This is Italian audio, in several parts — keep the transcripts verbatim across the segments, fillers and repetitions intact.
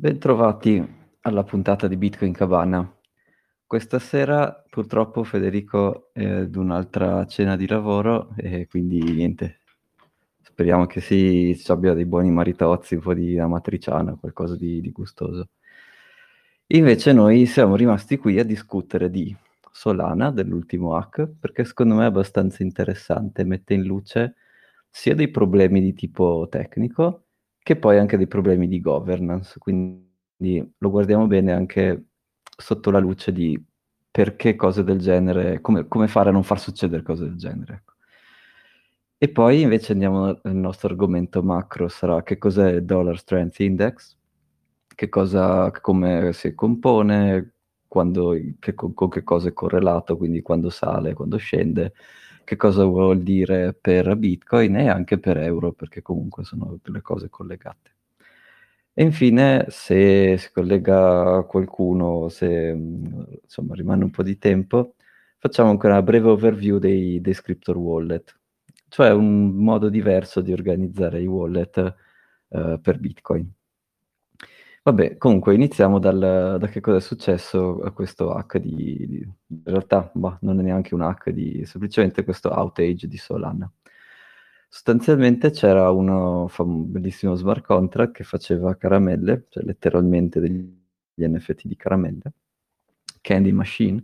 Bentrovati alla puntata di Bitcoin Cabana. Questa sera purtroppo Federico è ad un'altra cena di lavoro e quindi niente, speriamo che si ci abbia dei buoni maritozzi, un po' di amatriciana, qualcosa di, di gustoso. Invece noi siamo rimasti qui a discutere di Solana, dell'ultimo hack, perché secondo me è abbastanza interessante, mette in luce sia dei problemi di tipo tecnico che poi anche dei problemi di governance, quindi lo guardiamo bene anche sotto la luce di perché cose del genere, come, come fare a non far succedere cose del genere. Ecco. E poi invece andiamo al nostro argomento macro, sarà che cos'è il Dollar Strength Index, che cosa, come si compone, quando, che, con, con che cosa è correlato, quindi quando sale, quando scende, che cosa vuol dire per Bitcoin e anche per euro, perché comunque sono le cose collegate. E infine, se si collega qualcuno, se insomma rimane un po' di tempo, facciamo ancora una breve overview dei, dei Scriptor Wallet, cioè un modo diverso di organizzare i wallet eh, per Bitcoin. Vabbè, comunque iniziamo dal, da che cosa è successo a questo hack di... di in realtà, bah, non è neanche un hack, di semplicemente questo outage di Solana. Sostanzialmente c'era uno fam- bellissimo smart contract che faceva caramelle, cioè letteralmente degli N F T di caramelle, Candy Machine,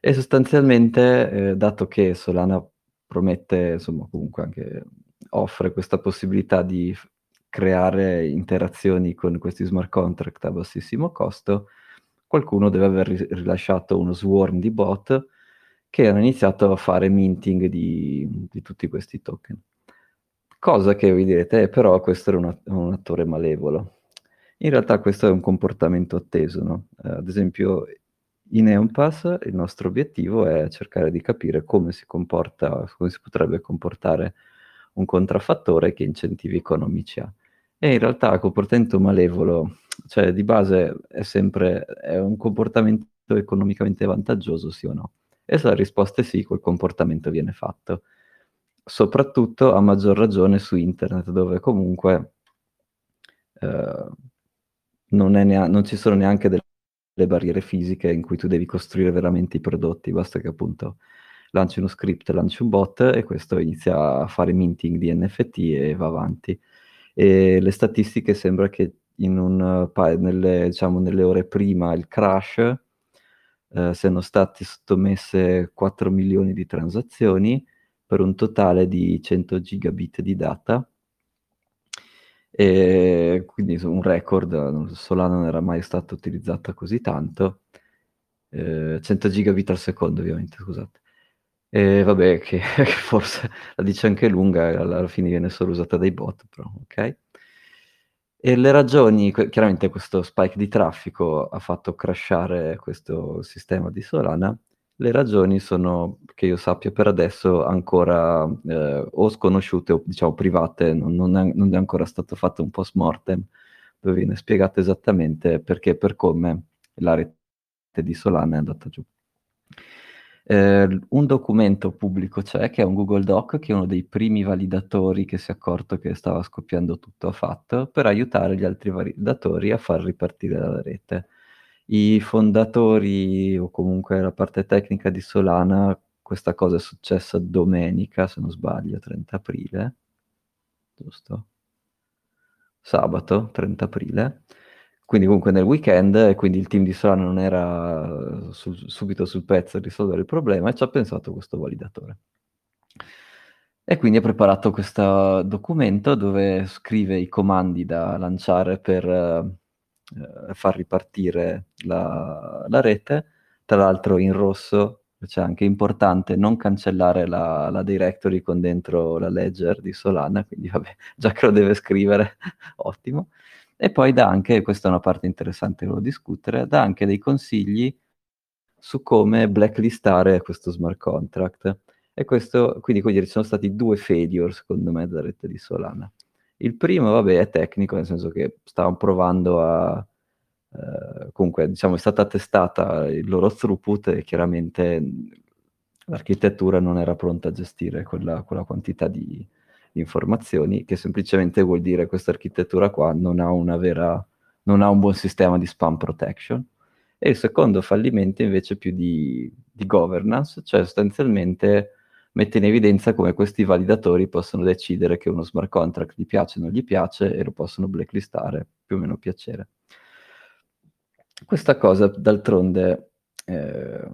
e sostanzialmente, eh, dato che Solana promette, insomma, comunque anche offre questa possibilità di creare interazioni con questi smart contract a bassissimo costo, qualcuno deve aver ri- rilasciato uno swarm di bot che hanno iniziato a fare minting di, di tutti questi token. Cosa che vi direte, eh, però questo era una, un attore malevolo. In realtà questo è un comportamento atteso, no? Eh, ad esempio in EonPass il nostro obiettivo è cercare di capire come si comporta, come si potrebbe comportare un contraffattore, che incentivi economici ha. E in realtà comportamento malevolo, cioè di base è sempre è un comportamento economicamente vantaggioso, sì o no? E se la risposta è sì, quel comportamento viene fatto. Soprattutto a maggior ragione su internet, dove comunque eh, non, è nea- non ci sono neanche delle, delle barriere fisiche in cui tu devi costruire veramente i prodotti, basta che appunto lanci uno script, lanci un bot e questo inizia a fare minting di N F T e va avanti. E le statistiche sembra che in un pa- nelle, diciamo, nelle ore prima il crash eh, siano state sottomesse quattro milioni di transazioni per un totale di cento gigabit di data, e quindi un record. Solana non era mai stata utilizzata così tanto, eh, cento gigabit al secondo ovviamente, scusate. E vabbè, che, che forse la dice anche lunga, alla fine viene solo usata dai bot, però, ok? E le ragioni, chiaramente questo spike di traffico ha fatto crashare questo sistema di Solana, le ragioni sono, che io sappia per adesso, ancora eh, o sconosciute o diciamo private, non, non, è, non è ancora stato fatto un post mortem, dove viene spiegato esattamente perché e per come la rete di Solana è andata giù. Eh, un documento pubblico c'è, che è un Google Doc, che è uno dei primi validatori che si è accorto che stava scoppiando tutto ha fatto, per aiutare gli altri validatori a far ripartire la rete. I fondatori, o comunque la parte tecnica di Solana, questa cosa è successa domenica, se non sbaglio, trenta aprile, giusto? Sabato, trenta aprile. Quindi comunque nel weekend, e quindi il team di Solana non era sul, subito sul pezzo a risolvere il problema, e ci ha pensato questo validatore. E quindi ha preparato questo documento dove scrive i comandi da lanciare per eh, far ripartire la, la rete. Tra l'altro in rosso c'è, cioè anche importante, non cancellare la, la directory con dentro la ledger di Solana, quindi vabbè, già che lo deve scrivere, ottimo. E poi dà anche, questa è una parte interessante che devo discutere, dà anche dei consigli su come blacklistare questo smart contract. E questo, quindi, quindi ci sono stati due failure, secondo me, della rete di Solana. Il primo, vabbè, è tecnico, nel senso che stavano provando a... Eh, comunque, diciamo, è stata testata il loro throughput e chiaramente l'architettura non era pronta a gestire quella, quella quantità di... informazioni, che semplicemente vuol dire questa architettura qua non ha una vera non ha un buon sistema di spam protection, e il secondo fallimento invece più di, di governance, cioè sostanzialmente mette in evidenza come questi validatori possono decidere che uno smart contract gli piace o non gli piace e lo possono blacklistare, più o meno piacere. Questa cosa d'altronde eh,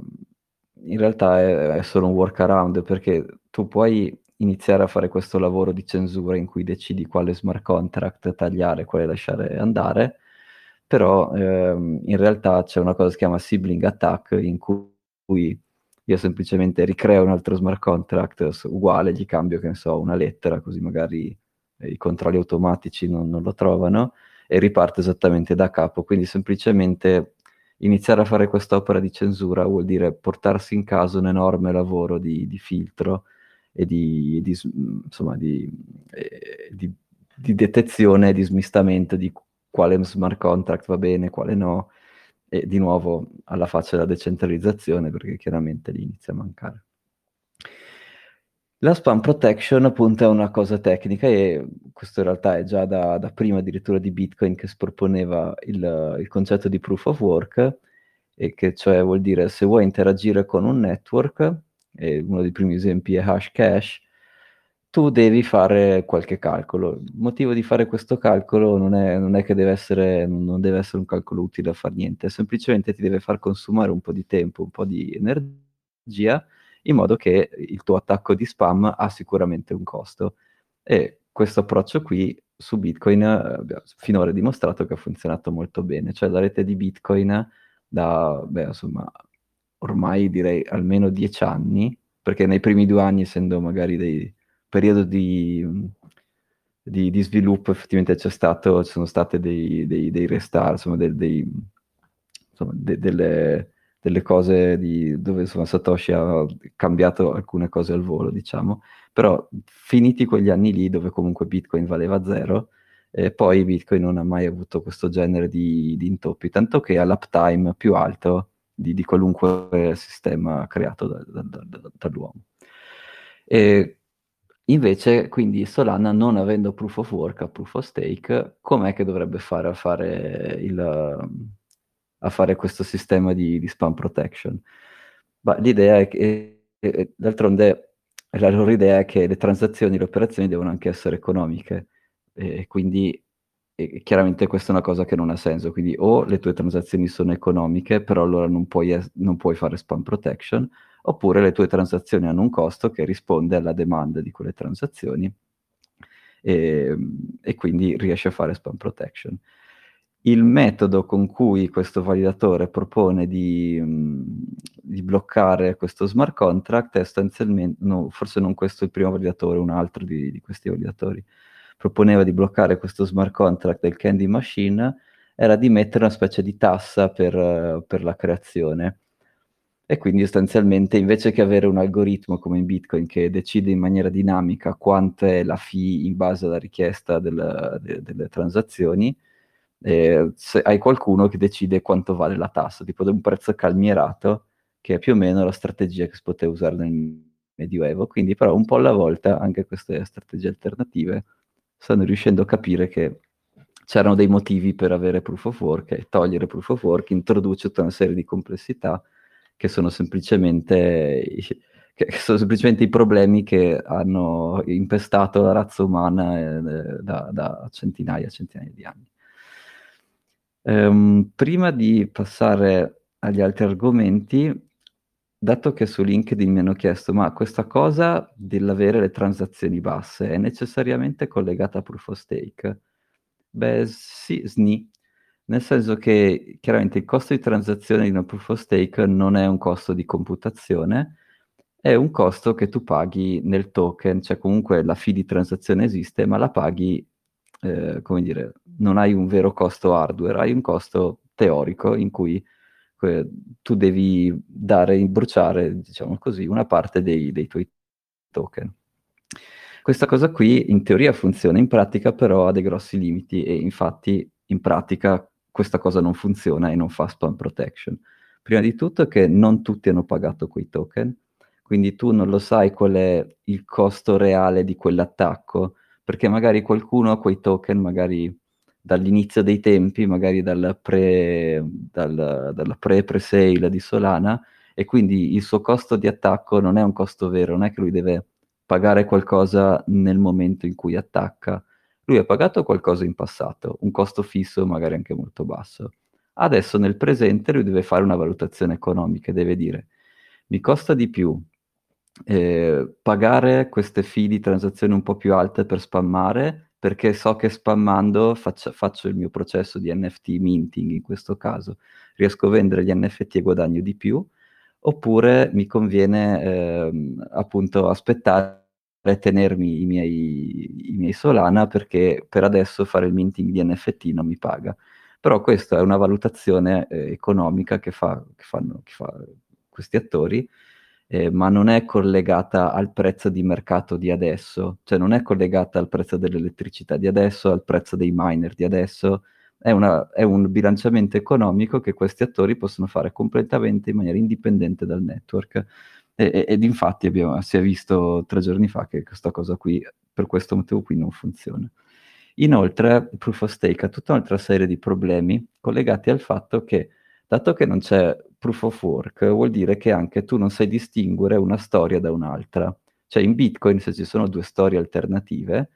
in realtà è, è solo un workaround, perché tu puoi iniziare a fare questo lavoro di censura in cui decidi quale smart contract tagliare, quale lasciare andare, però ehm, in realtà c'è una cosa che si chiama sibling attack, in cui io semplicemente ricreo un altro smart contract uguale, gli cambio, che ne so, una lettera, così magari i controlli automatici non, non lo trovano, e riparto esattamente da capo. Quindi semplicemente iniziare a fare quest'opera di censura vuol dire portarsi in casa un enorme lavoro di, di filtro e di, di, insomma, di, eh, di, di detezione e di smistamento di quale smart contract va bene, quale no, e di nuovo alla faccia della decentralizzazione, perché chiaramente lì inizia a mancare. La spam protection appunto è una cosa tecnica, e questo in realtà è già da, da prima addirittura di Bitcoin, che proponeva il, il concetto di proof of work, e che cioè vuol dire se vuoi interagire con un network, e uno dei primi esempi è Hashcash, tu devi fare qualche calcolo. Il motivo di fare questo calcolo non è, non è che deve essere, non deve essere un calcolo utile a far niente, semplicemente ti deve far consumare un po' di tempo, un po' di energia, in modo che il tuo attacco di spam ha sicuramente un costo. E questo approccio qui su Bitcoin eh, finora è dimostrato che ha funzionato molto bene, cioè la rete di Bitcoin da, beh, insomma, ormai direi almeno dieci anni, perché nei primi due anni, essendo magari dei periodi di, di, di sviluppo, effettivamente c'è stato, ci sono state dei, dei, dei restart, insomma, dei, dei, insomma de, delle, delle cose di, dove insomma Satoshi ha cambiato alcune cose al volo, diciamo, però finiti quegli anni lì dove comunque Bitcoin valeva zero, eh, poi Bitcoin non ha mai avuto questo genere di, di intoppi, tanto che ha l'uptime più alto di, di qualunque sistema creato da, da, da, da, dall'uomo. E invece, quindi, Solana, non avendo proof of work, a proof of stake, com'è che dovrebbe fare a fare, il, a fare questo sistema di, di spam protection? Ma l'idea è che, e, d'altronde, la loro idea è che le transazioni, le operazioni devono anche essere economiche, e quindi e chiaramente questa è una cosa che non ha senso. Quindi o le tue transazioni sono economiche, però allora non puoi, es- non puoi fare spam protection, oppure le tue transazioni hanno un costo che risponde alla domanda di quelle transazioni, e, e quindi riesce a fare spam protection. Il metodo con cui questo validatore propone di, di bloccare questo smart contract è sostanzialmente, no, forse non questo è il primo validatore, un altro di, di questi validatori proponeva di bloccare questo smart contract del Candy Machine, era di mettere una specie di tassa per, per la creazione. E quindi sostanzialmente, invece che avere un algoritmo come in Bitcoin che decide in maniera dinamica quanto è la fee in base alla richiesta del, de, delle transazioni, eh, se hai qualcuno che decide quanto vale la tassa, tipo un prezzo calmierato, che è più o meno la strategia che si poteva usare nel Medioevo. Quindi però un po' alla volta anche queste strategie alternative stanno riuscendo a capire che c'erano dei motivi per avere proof of work, e togliere proof of work introduce tutta una serie di complessità che sono semplicemente, che sono semplicemente i problemi che hanno impestato la razza umana eh, da, da centinaia e centinaia di anni. Ehm, prima di passare agli altri argomenti, dato che su LinkedIn mi hanno chiesto ma questa cosa dell'avere le transazioni basse è necessariamente collegata a proof of stake? Beh, sì, sni. Nel senso che chiaramente il costo di transazione di una proof of stake non è un costo di computazione, è un costo che tu paghi nel token, cioè comunque la fee di transazione esiste, ma la paghi, eh, come dire, non hai un vero costo hardware, hai un costo teorico in cui eh, tu devi dare, bruciare, diciamo così, una parte dei, dei tuoi token. Questa cosa qui in teoria funziona, in pratica però ha dei grossi limiti, e infatti in pratica questa cosa non funziona e non fa spam protection. Prima di tutto che non tutti hanno pagato quei token, quindi tu non lo sai qual è il costo reale di quell'attacco, perché magari qualcuno ha quei token, magari dall'inizio dei tempi, magari dal pre, dal, dal pre-pre-sale di Solana, e quindi il suo costo di attacco non è un costo vero, non è che lui deve pagare qualcosa nel momento in cui attacca. Lui ha pagato qualcosa in passato, un costo fisso magari anche molto basso. Adesso nel presente lui deve fare una valutazione economica, deve dire: mi costa di più eh, pagare queste fee di transazione un po' più alte per spammare, perché so che spammando faccio, faccio il mio processo di N F T minting, in questo caso riesco a vendere gli N F T e guadagno di più, oppure mi conviene eh, appunto aspettare e tenermi i miei, i miei Solana, perché per adesso fare il minting di N F T non mi paga. Però questa è una valutazione eh, economica che, fa, che fanno che fa questi attori, eh, ma non è collegata al prezzo di mercato di adesso, cioè non è collegata al prezzo dell'elettricità di adesso, al prezzo dei miner di adesso. È, una, è un bilanciamento economico che questi attori possono fare completamente in maniera indipendente dal network. E, ed infatti abbiamo, si è visto tre giorni fa che questa cosa qui, per questo motivo qui, non funziona. Inoltre, Proof of Stake ha tutta un'altra serie di problemi collegati al fatto che, dato che non c'è Proof of Work, vuol dire che anche tu non sai distinguere una storia da un'altra. Cioè in Bitcoin, se ci sono due storie alternative,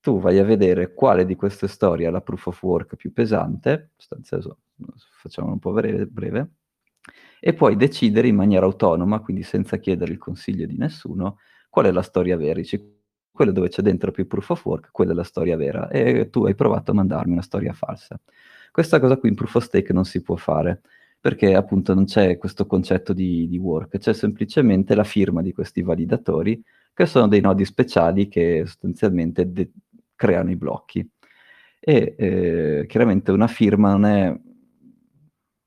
tu vai a vedere quale di queste storie ha la Proof of Work più pesante, sostanzialmente, facciamo un po' breve, breve, e puoi decidere in maniera autonoma, quindi senza chiedere il consiglio di nessuno, qual è la storia vera. Quella dove c'è dentro più proof of work, quella è la storia vera, e tu hai provato a mandarmi una storia falsa. Questa cosa qui in proof of stake non si può fare, perché appunto non c'è questo concetto di, di work, c'è semplicemente la firma di questi validatori, che sono dei nodi speciali che sostanzialmente de- creano i blocchi. E eh, chiaramente una firma non è,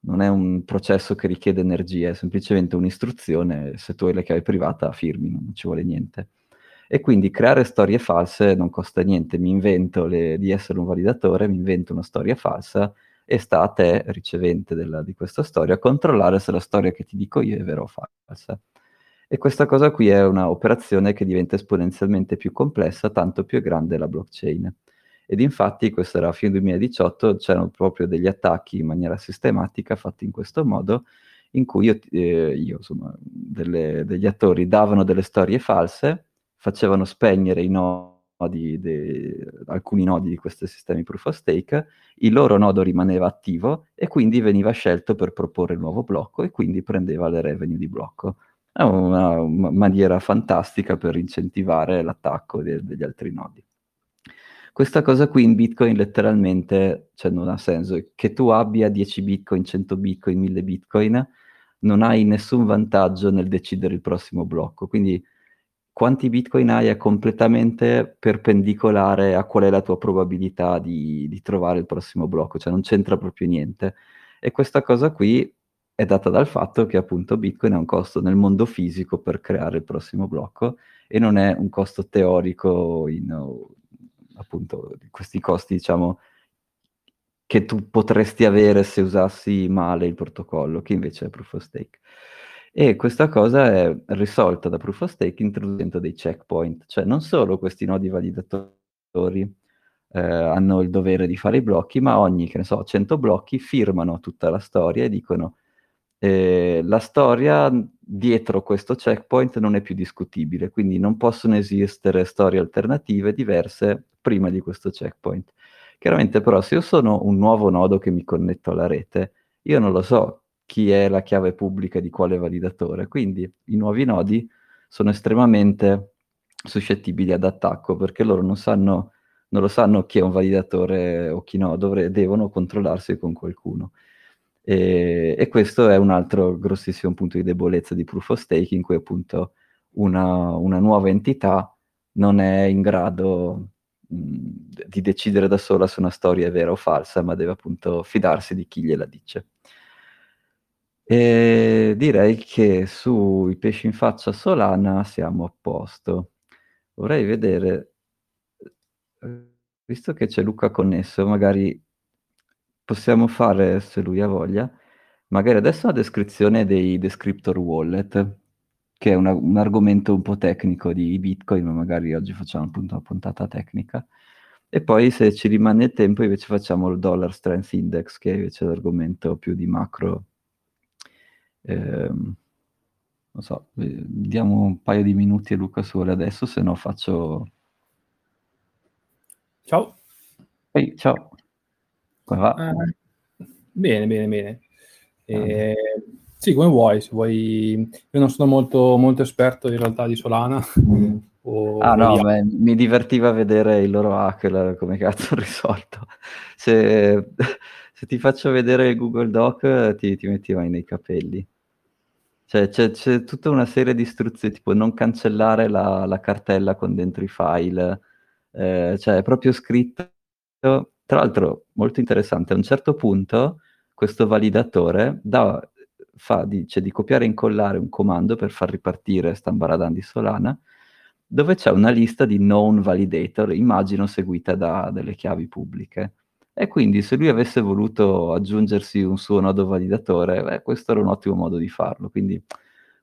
non è un processo che richiede energia, è semplicemente un'istruzione. Se tu hai la chiave privata, firmi, non ci vuole niente. E quindi creare storie false non costa niente, mi invento le, di essere un validatore, mi invento una storia falsa e sta a te, ricevente della, di questa storia, controllare se la storia che ti dico io è vera o falsa. E questa cosa qui è una operazione che diventa esponenzialmente più complessa, tanto più è grande la blockchain. Ed infatti, questo era a fine duemiladiciotto, c'erano proprio degli attacchi in maniera sistematica fatti in questo modo, in cui io, eh, io insomma, delle, degli attori davano delle storie false, facevano spegnere i nodi de, alcuni nodi di questi sistemi proof of stake, il loro nodo rimaneva attivo e quindi veniva scelto per proporre il nuovo blocco e quindi prendeva le revenue di blocco. È una, una maniera fantastica per incentivare l'attacco de, degli altri nodi. Questa cosa qui in Bitcoin letteralmente, cioè, non ha senso. Che tu abbia dieci Bitcoin, cento Bitcoin, mille Bitcoin, non hai nessun vantaggio nel decidere il prossimo blocco, quindi quanti Bitcoin hai è completamente perpendicolare a qual è la tua probabilità di, di trovare il prossimo blocco, cioè non c'entra proprio niente. E questa cosa qui è data dal fatto che appunto Bitcoin ha un costo nel mondo fisico per creare il prossimo blocco e non è un costo teorico, in, appunto questi costi diciamo che tu potresti avere se usassi male il protocollo, che invece è Proof of Stake. E questa cosa è risolta da Proof of Stake introducendo dei checkpoint, cioè non solo questi nodi validatori eh, hanno il dovere di fare i blocchi, ma ogni, che ne so, cento blocchi firmano tutta la storia e dicono eh, la storia dietro questo checkpoint non è più discutibile, quindi non possono esistere storie alternative diverse prima di questo checkpoint. Chiaramente però se io sono un nuovo nodo che mi connetto alla rete, io non lo so chi è la chiave pubblica di quale validatore, quindi i nuovi nodi sono estremamente suscettibili ad attacco, perché loro non sanno, non lo sanno chi è un validatore o chi no, dovre- devono controllarsi con qualcuno. E, e questo è un altro grossissimo punto di debolezza di Proof of Stake, in cui appunto una, una nuova entità non è in grado mh, di decidere da sola se una storia è vera o falsa, ma deve appunto fidarsi di chi gliela dice. E direi che sui pesci in faccia Solana siamo a posto. Vorrei vedere, visto che c'è Luca connesso, magari possiamo fare, se lui ha voglia, magari adesso una descrizione dei descriptor wallet, che è una, un argomento un po' tecnico di Bitcoin, ma magari oggi facciamo appunto una puntata tecnica. E poi, se ci rimane tempo, invece facciamo il Dollar Strength Index, che è invece l'argomento più di macro. Eh, non so, diamo un paio di minuti a Luca Sole adesso, se no faccio... Ciao. Ehi, ciao. Come va? Ah, bene, bene, bene. Eh, ah. Sì, come vuoi, se vuoi. Io non sono molto, molto esperto in realtà di Solana. Mm. O ah no, beh, mi divertiva vedere il loro hack, come cazzo ho risolto. Se, se ti faccio vedere il Google Doc ti, ti metteva nei capelli. Cioè, c'è, c'è tutta una serie di istruzioni, tipo non cancellare la, la cartella con dentro i file. Eh, cioè, è proprio scritto. Tra l'altro, molto interessante, a un certo punto questo validatore da, fa, dice di copiare e incollare un comando per far ripartire Stambaradan di Solana, dove c'è una lista di known validator, immagino seguita da delle chiavi pubbliche. E quindi se lui avesse voluto aggiungersi un suo nodo validatore, beh, questo era un ottimo modo di farlo. Quindi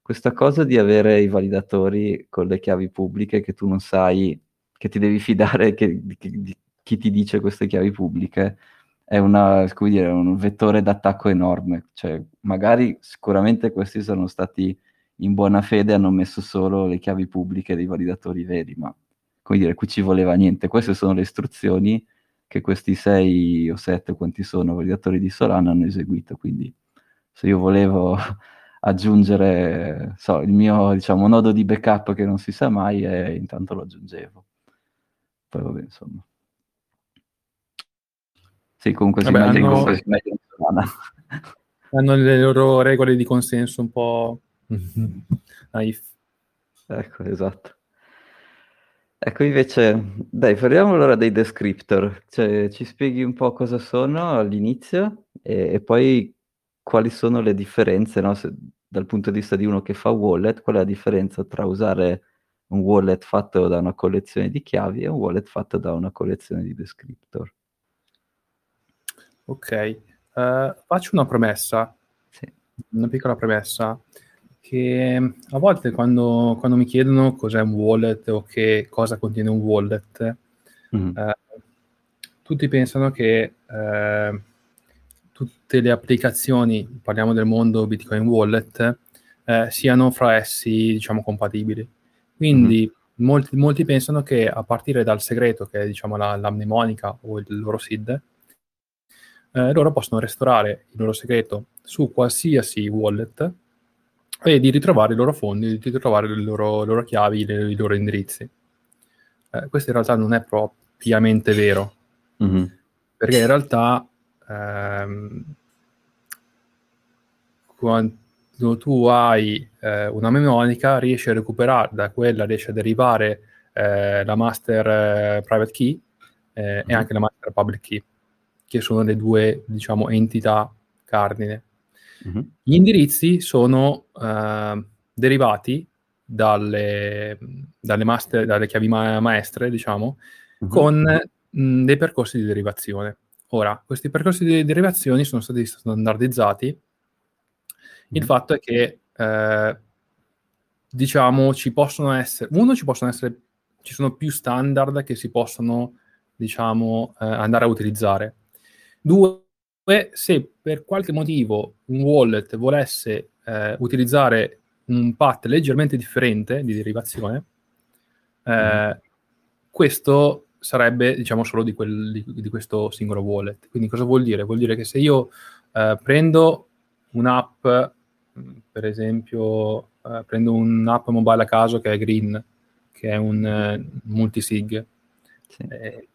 questa cosa di avere i validatori con le chiavi pubbliche che tu non sai, che ti devi fidare che, che, di chi ti dice queste chiavi pubbliche, è una, come dire, un vettore d'attacco enorme. Cioè, magari sicuramente questi sono stati in buona fede, hanno messo solo le chiavi pubbliche dei validatori veri, ma come dire, qui ci voleva niente. Queste sono le istruzioni che questi sei o sette, quanti sono, validatori di Solana hanno eseguito. Quindi se io volevo aggiungere so, il mio, diciamo, nodo di backup che non si sa mai, e intanto lo aggiungevo. Poi vabbè, insomma. Sì, comunque si immaginano hanno... di Solana. Hanno le loro regole di consenso un po'... Mm-hmm. Naif. Ecco, esatto. Ecco, invece dai, parliamo allora dei descriptor, cioè ci spieghi un po' cosa sono all'inizio e, e poi quali sono le differenze, no? Se, dal punto di vista di uno che fa wallet, qual è la differenza tra usare un wallet fatto da una collezione di chiavi e un wallet fatto da una collezione di descriptor. Ok, uh, faccio una premessa, sì. Una piccola premessa, che a volte quando, quando mi chiedono cos'è un wallet o che cosa contiene un wallet, mm-hmm. eh, tutti pensano che eh, tutte le applicazioni, parliamo del mondo Bitcoin Wallet, eh, siano fra essi, diciamo, compatibili. Quindi mm-hmm. molti, molti pensano che a partire dal segreto, che è, diciamo, la, la mnemonica o il loro S I D, eh, loro possono restaurare il loro segreto su qualsiasi wallet e di ritrovare i loro fondi, di ritrovare le loro, le loro chiavi, le, i loro indirizzi. Eh, questo in realtà non è propriamente vero, mm-hmm. perché in realtà ehm, quando tu hai eh, una mnemonica riesci a recuperare, da quella riesci a derivare eh, la master eh, private key eh, mm-hmm. e anche la master public key, che sono le due, diciamo, entità cardine. Mm-hmm. Gli indirizzi sono eh, derivati dalle, dalle, master, dalle chiavi ma- maestre, diciamo, mm-hmm. con mh, dei percorsi di derivazione. Ora, questi percorsi di derivazione sono stati standardizzati. Mm-hmm. Il fatto è che, eh, diciamo, ci possono essere, uno, ci possono essere, ci sono più standard che si possono, diciamo, eh, andare a utilizzare. Due, se per qualche motivo un wallet volesse eh, utilizzare un path leggermente differente di derivazione, eh, mm. questo sarebbe, diciamo, solo di, quel, di, di questo singolo wallet. Quindi cosa vuol dire? Vuol dire che se io eh, prendo un'app, per esempio, eh, prendo un'app mobile a caso che è Green, che è un eh, multisig, sì. eh,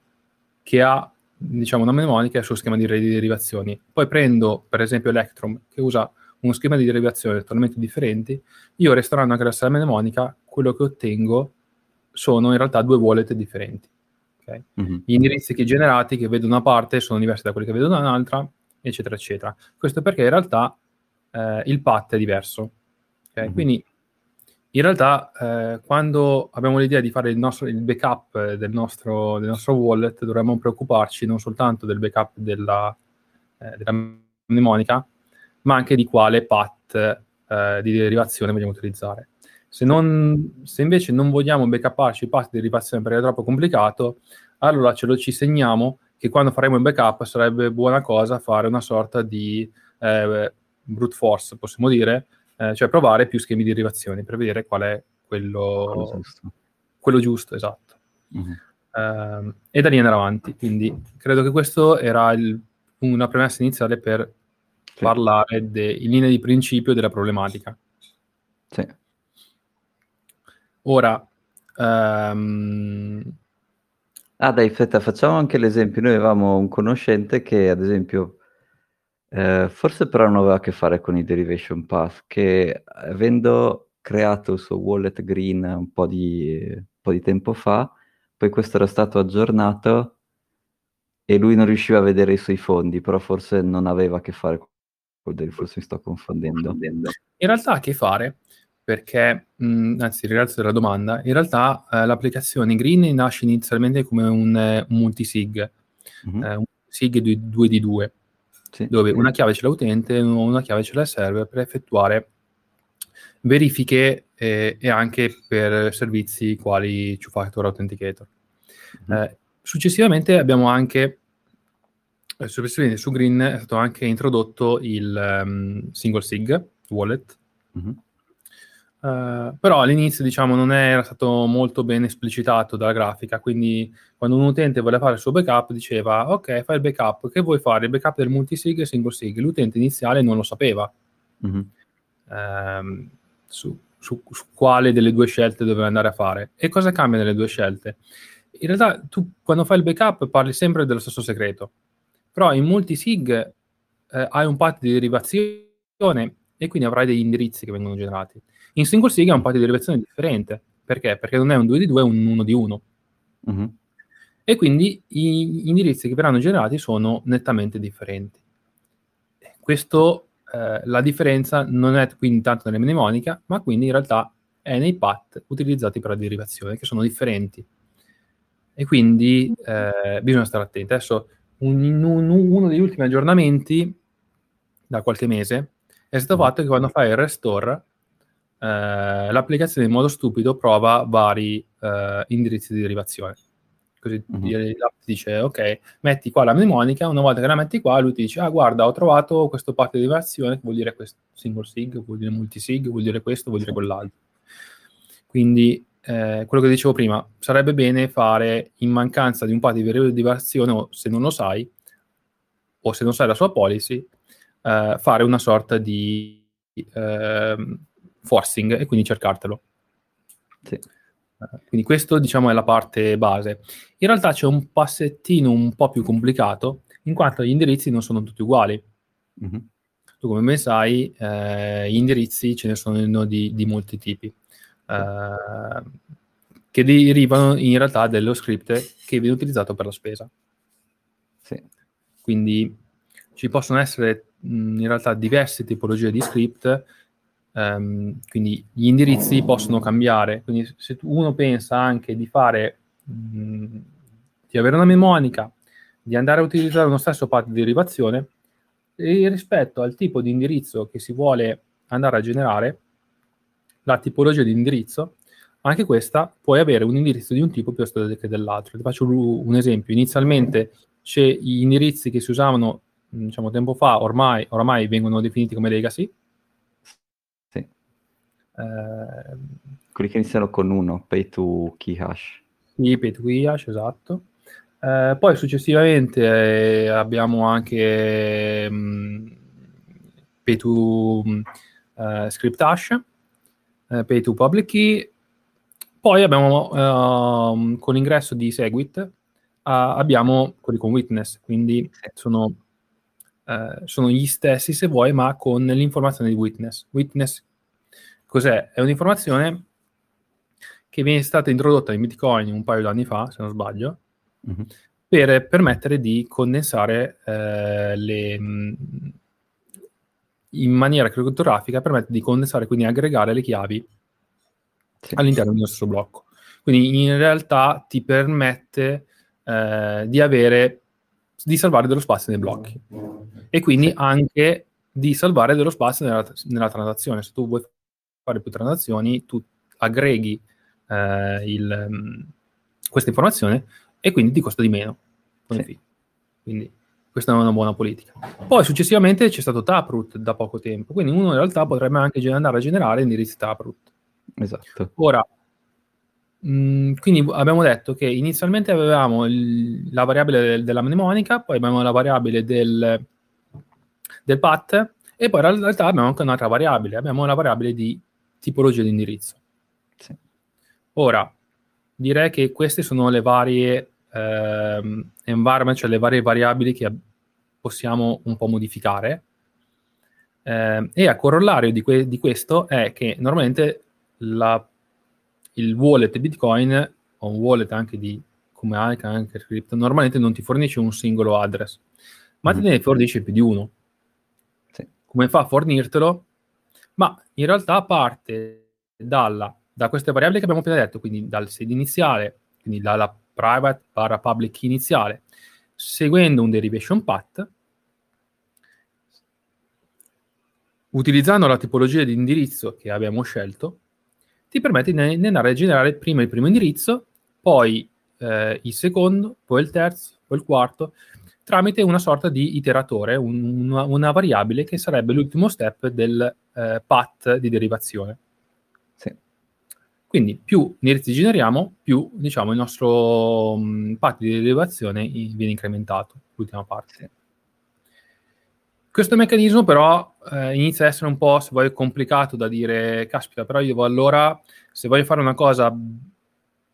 che ha, diciamo, una mnemonica e il suo schema di derivazioni. Poi prendo, per esempio, Electrum, che usa uno schema di derivazione totalmente differenti. Io, restaurando anche la stessa mnemonica, quello che ottengo sono in realtà due wallet differenti. Okay? Mm-hmm. Gli indirizzi che generati, che vedo da una parte, sono diversi da quelli che vedo da un'altra, eccetera, eccetera. Questo perché in realtà eh, il path è diverso. Okay? Mm-hmm. Quindi, in realtà, eh, quando abbiamo l'idea di fare il, nostro, il backup del nostro, del nostro wallet, dovremmo preoccuparci non soltanto del backup della, eh, della mnemonica, ma anche di quale path eh, di derivazione vogliamo utilizzare. Se, non, se invece non vogliamo backuparci i passi di derivazione perché è troppo complicato, allora ce lo ci segniamo che quando faremo il backup sarebbe buona cosa fare una sorta di eh, brute force, possiamo dire, eh, cioè provare più schemi di derivazioni per vedere qual è quello, quello giusto, quello giusto esatto. Mm-hmm. Eh, e da lì andare avanti. Quindi credo che questo era il, una premessa iniziale per sì. parlare de, in linea di principio della problematica. Sì. Ora... Um... Ah dai, aspetta, facciamo anche l'esempio. Noi avevamo un conoscente che, ad esempio, eh, forse però non aveva a che fare con i derivation path, che avendo creato il suo wallet green un po' di, un po' di tempo fa, poi questo era stato aggiornato e lui non riusciva a vedere i suoi fondi, però forse non aveva a che fare con il, forse mi sto confondendo. In realtà ha a che fare... perché, mh, anzi, ringrazio della domanda, in realtà eh, l'applicazione Green nasce inizialmente come un, eh, un multisig, mm-hmm. eh, un sig due di due, sì. dove una chiave ce l'ha l'utente e una chiave ce l'ha il server per effettuare verifiche eh, e anche per servizi quali two-factor authenticator. Mm-hmm. Eh, successivamente abbiamo anche, eh, successivamente su Green è stato anche introdotto il um, single sig, wallet, mm-hmm. Uh, però all'inizio diciamo non era stato molto ben esplicitato dalla grafica, quindi quando un utente voleva fare il suo backup diceva ok, fai il backup, che vuoi fare? Il backup del multisig e single sig? L'utente iniziale non lo sapeva mm-hmm. uh, su, su, su quale delle due scelte doveva andare a fare. E cosa cambia nelle due scelte? In realtà tu quando fai il backup parli sempre dello stesso segreto, però in multisig uh, hai un path di derivazione e quindi avrai degli indirizzi che vengono generati. In single sig è un path di derivazione differente. Perché? Perché non è un due di due, è un uno di uno. Mm-hmm. E quindi gli indirizzi che verranno generati sono nettamente differenti. Questo, eh, la differenza non è quindi tanto nella mnemonica, ma quindi in realtà è nei path utilizzati per la derivazione, che sono differenti. E quindi eh, bisogna stare attenti. Adesso, un, un, uno degli ultimi aggiornamenti, da qualche mese, è stato mm-hmm. fatto che quando fai il restore... Uh, l'applicazione in modo stupido prova vari uh, indirizzi di derivazione, così mm-hmm. l'app ti dice ok, metti qua la mnemonica, una volta che la metti qua lui ti dice ah guarda, ho trovato questo path di derivazione che vuol dire questo, single sig, vuol dire multisig, vuol dire questo, vuol dire quell'altro. Quindi eh, quello che dicevo prima, sarebbe bene fare, in mancanza di un path di derivazione, o se non lo sai o se non sai la sua policy, eh, fare una sorta di eh, forcing e quindi cercartelo. Sì. Quindi questo diciamo è la parte base. In realtà c'è un passettino un po' più complicato in quanto gli indirizzi non sono tutti uguali. Mm-hmm. Tu come ben sai eh, gli indirizzi ce ne sono di, di molti tipi eh, che derivano in realtà dello script che viene utilizzato per la spesa. Sì. Quindi ci possono essere mh, in realtà diverse tipologie di script. Um, quindi gli indirizzi possono cambiare, quindi se uno pensa anche di fare mh, di avere una mnemonica, di andare a utilizzare uno stesso path di derivazione e rispetto al tipo di indirizzo che si vuole andare a generare, la tipologia di indirizzo, anche questa puoi avere un indirizzo di un tipo piuttosto che dell'altro. Ti faccio un esempio. Inizialmente c'è gli indirizzi che si usavano diciamo tempo fa, ormai, ormai vengono definiti come legacy. Eh, quelli che iniziano con uno, pay to key hash. Sì, pay to key hash, esatto. Eh, poi successivamente eh, abbiamo anche mh, pay to eh, script hash, eh, pay to public key. Poi abbiamo eh, con l'ingresso di Segwit eh, abbiamo quelli con witness, quindi sono, eh, sono gli stessi se vuoi, ma con l'informazione di witness. Witness cos'è? È un'informazione che viene stata introdotta in Bitcoin un paio d'anni fa, se non sbaglio, mm-hmm. per permettere di condensare eh, le, in maniera criptografica, permette di condensare, quindi aggregare le chiavi sì. all'interno del nostro blocco. Quindi in realtà ti permette eh, di avere, di salvare dello spazio nei blocchi e quindi sì. anche di salvare dello spazio nella, nella transazione. Se tu vuoi fare più transazioni, tu aggreghi eh, il, um, questa informazione e quindi ti costa di meno. Sì. Quindi questa è una buona politica. Poi successivamente c'è stato Taproot da poco tempo, quindi uno in realtà potrebbe anche andare a generare indirizzi Taproot. Esatto. Ora, mh, quindi abbiamo detto che inizialmente avevamo il, la variabile del, della mnemonica, poi abbiamo la variabile del, del path, e poi in realtà abbiamo anche un'altra variabile, abbiamo la variabile di tipologia di indirizzo. Sì. Ora, direi che queste sono le varie eh, environment, cioè le varie variabili che possiamo un po' modificare, eh, e a corollario di, que- di questo è che normalmente la, il wallet Bitcoin, o un wallet anche di come anche, anche Crypto, normalmente non ti fornisce un singolo address, ma mm. te ne fornisce più di uno. Sì. Come fa a fornirtelo? Ma in realtà parte dalla, da queste variabili che abbiamo appena detto, quindi dal seed iniziale, quindi dalla private barra public key iniziale, seguendo un derivation path, utilizzando la tipologia di indirizzo che abbiamo scelto, ti permette di andare a generare prima il primo indirizzo, poi eh, il secondo, poi il terzo, poi il quarto, tramite una sorta di iteratore, un, una, una variabile che sarebbe l'ultimo step del eh, path di derivazione. Sì. Quindi più indirizzi generiamo, più diciamo il nostro mh, path di derivazione viene incrementato, l'ultima parte. Sì. Questo meccanismo però eh, inizia a essere un po', se vuoi, complicato da dire, caspita, però io allora, se voglio fare una cosa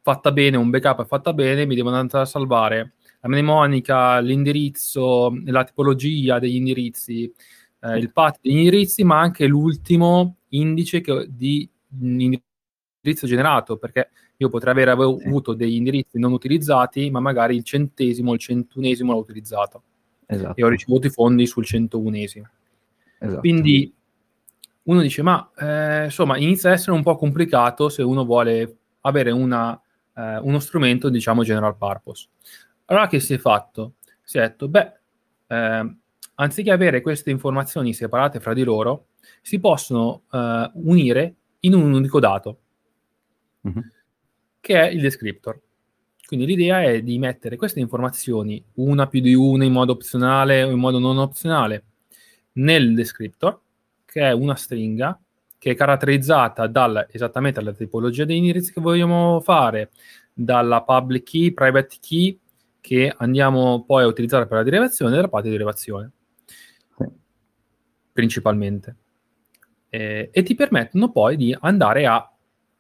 fatta bene, un backup fatta bene, mi devo andare a salvare la mnemonica, l'indirizzo, la tipologia degli indirizzi, eh, il path degli indirizzi, ma anche l'ultimo indice che, di indirizzo generato, perché io potrei aver avuto degli indirizzi non utilizzati, ma magari il centesimo, il centunesimo l'ho utilizzato. Esatto. E ho ricevuto i fondi sul centounesimo. Esatto. Quindi uno dice, ma eh, insomma inizia a essere un po' complicato se uno vuole avere una, eh, uno strumento, diciamo, general purpose. Allora che si è fatto? Si è detto, beh, eh, anziché avere queste informazioni separate fra di loro, si possono eh, unire in un unico dato, mm-hmm. che è il descriptor. Quindi l'idea è di mettere queste informazioni, una più di una in modo opzionale o in modo non opzionale, nel descriptor, che è una stringa che è caratterizzata dalla, esattamente dalla tipologia dei indirizzi che vogliamo fare, dalla public key, private key, che andiamo poi a utilizzare per la derivazione, della parte di derivazione, principalmente. Eh, e ti permettono poi di andare a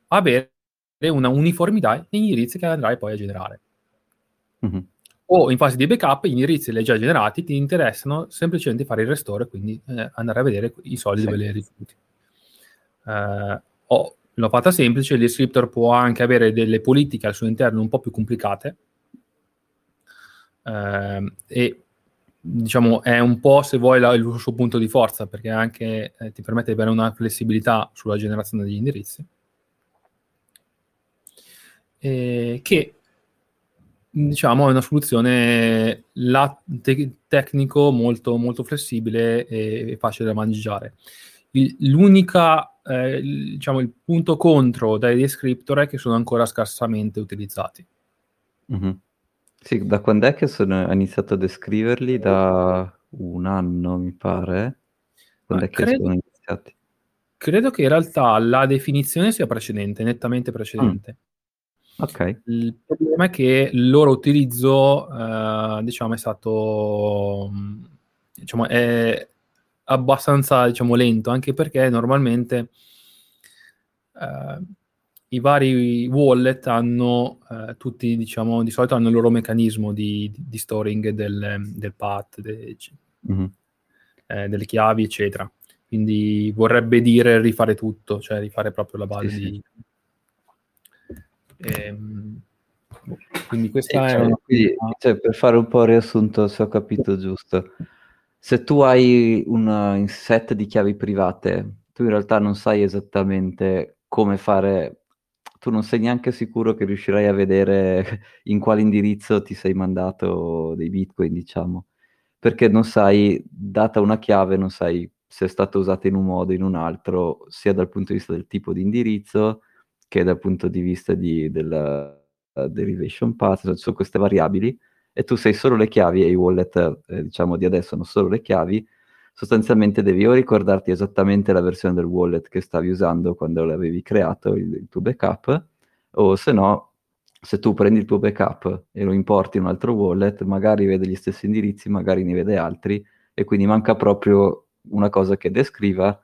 avere una uniformità negli indirizzi che andrai poi a generare. Mm-hmm. O in fase di backup gli indirizzi li hai già generati, ti interessano semplicemente fare il restore, quindi eh, andare a vedere i soldi, sì. dove li hai ricevuti. Eh, oh, l'ho fatta semplice, il descriptor può anche avere delle politiche al suo interno un po' più complicate, eh, e diciamo è un po', se vuoi, la, il suo punto di forza, perché anche eh, ti permette di avere una flessibilità sulla generazione degli indirizzi. Eh, che diciamo è una soluzione la, te, tecnico molto, molto flessibile e, e facile da maneggiare. Il, l'unica eh, il, diciamo il punto contro dai descriptor è che sono ancora scarsamente utilizzati. Mm-hmm. Sì, da quando è che sono, ho iniziato a descriverli? Da un anno, mi pare. Quando Ma è che credo, sono iniziati? Credo che in realtà la definizione sia precedente, nettamente precedente. Mm. Okay. Il problema è che il loro utilizzo eh, diciamo è stato diciamo è abbastanza diciamo lento, anche perché normalmente eh, i vari wallet hanno eh, tutti diciamo di solito hanno il loro meccanismo di, di, di storing del, del path, de, mm-hmm. eh, delle chiavi eccetera, quindi vorrebbe dire rifare tutto, cioè rifare proprio la base, sì, di sì. Eh, quindi questa cioè, è una... quindi, cioè, per fare un po' il riassunto, se ho capito giusto, se tu hai un set di chiavi private, tu in realtà non sai esattamente come fare, tu non sei neanche sicuro che riuscirai a vedere in quale indirizzo ti sei mandato dei bitcoin, diciamo, perché non sai, data una chiave, non sai se è stata usata in un modo o in un altro, sia dal punto di vista del tipo di indirizzo che dal punto di vista di, della uh, derivation path, sono queste variabili, e tu sei solo le chiavi, e i wallet eh, diciamo di adesso sono solo le chiavi. Sostanzialmente devi o ricordarti esattamente la versione del wallet che stavi usando quando l'avevi creato, il, il tuo backup, o se no, se tu prendi il tuo backup e lo importi in un altro wallet, magari vede gli stessi indirizzi, magari ne vede altri, e quindi manca proprio una cosa che descriva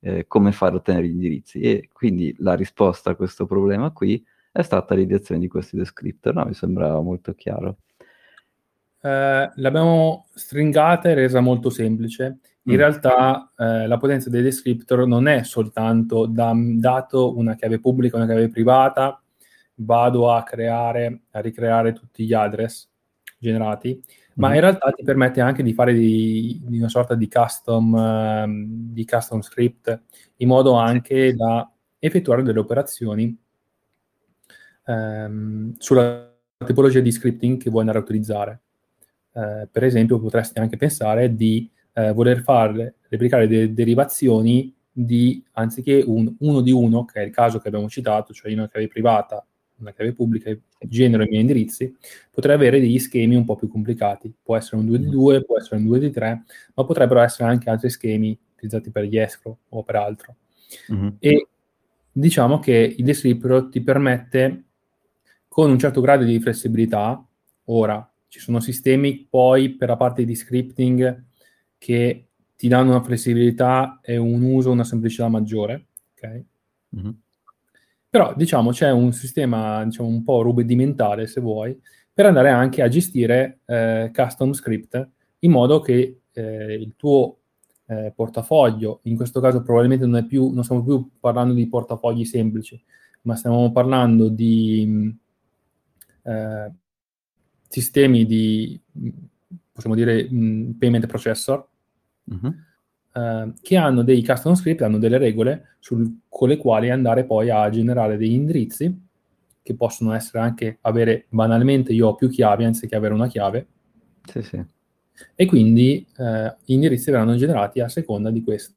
eh, come far ottenere gli indirizzi. E quindi la risposta a questo problema qui è stata l'ideazione di questi descriptor, no? Mi sembrava molto chiaro. Eh, l'abbiamo stringata e resa molto semplice. In mm. realtà eh, la potenza dei descriptor non è soltanto da dato una chiave pubblica, una chiave privata, vado a creare, a ricreare tutti gli address generati, ma mm. in realtà ti permette anche di fare di, di una sorta di custom, uh, di custom script, in modo anche da effettuare delle operazioni um, sulla tipologia di scripting che vuoi andare a utilizzare. Uh, per esempio, potresti anche pensare di uh, voler fare, replicare delle derivazioni di, anziché un uno di uno, che è il caso che abbiamo citato, cioè in una chiave privata, una chiave pubblica, genero i miei indirizzi, potrei avere degli schemi un po' più complicati. Può essere un due di due, può essere un due di tre, ma potrebbero essere anche altri schemi utilizzati per gli escrow o per altro. Mm-hmm. E diciamo che il descriptor ti permette, con un certo grado di flessibilità, ora ci sono sistemi poi per la parte di scripting che ti danno una flessibilità e un uso, una semplicità maggiore, ok? Mm-hmm. Però, diciamo, c'è un sistema, diciamo, un po' rudimentale, se vuoi, per andare anche a gestire eh, custom script, in modo che eh, il tuo eh, portafoglio, in questo caso probabilmente non è più, non stiamo più parlando di portafogli semplici, ma stiamo parlando di mh, eh, sistemi di, possiamo dire, mh, payment processor, mm-hmm. Uh, che hanno dei custom script, hanno delle regole sul, con le quali andare poi a generare degli indirizzi che possono essere anche, avere banalmente, io ho più chiavi anziché avere una chiave, sì, sì. E quindi uh, gli indirizzi verranno generati a seconda di queste,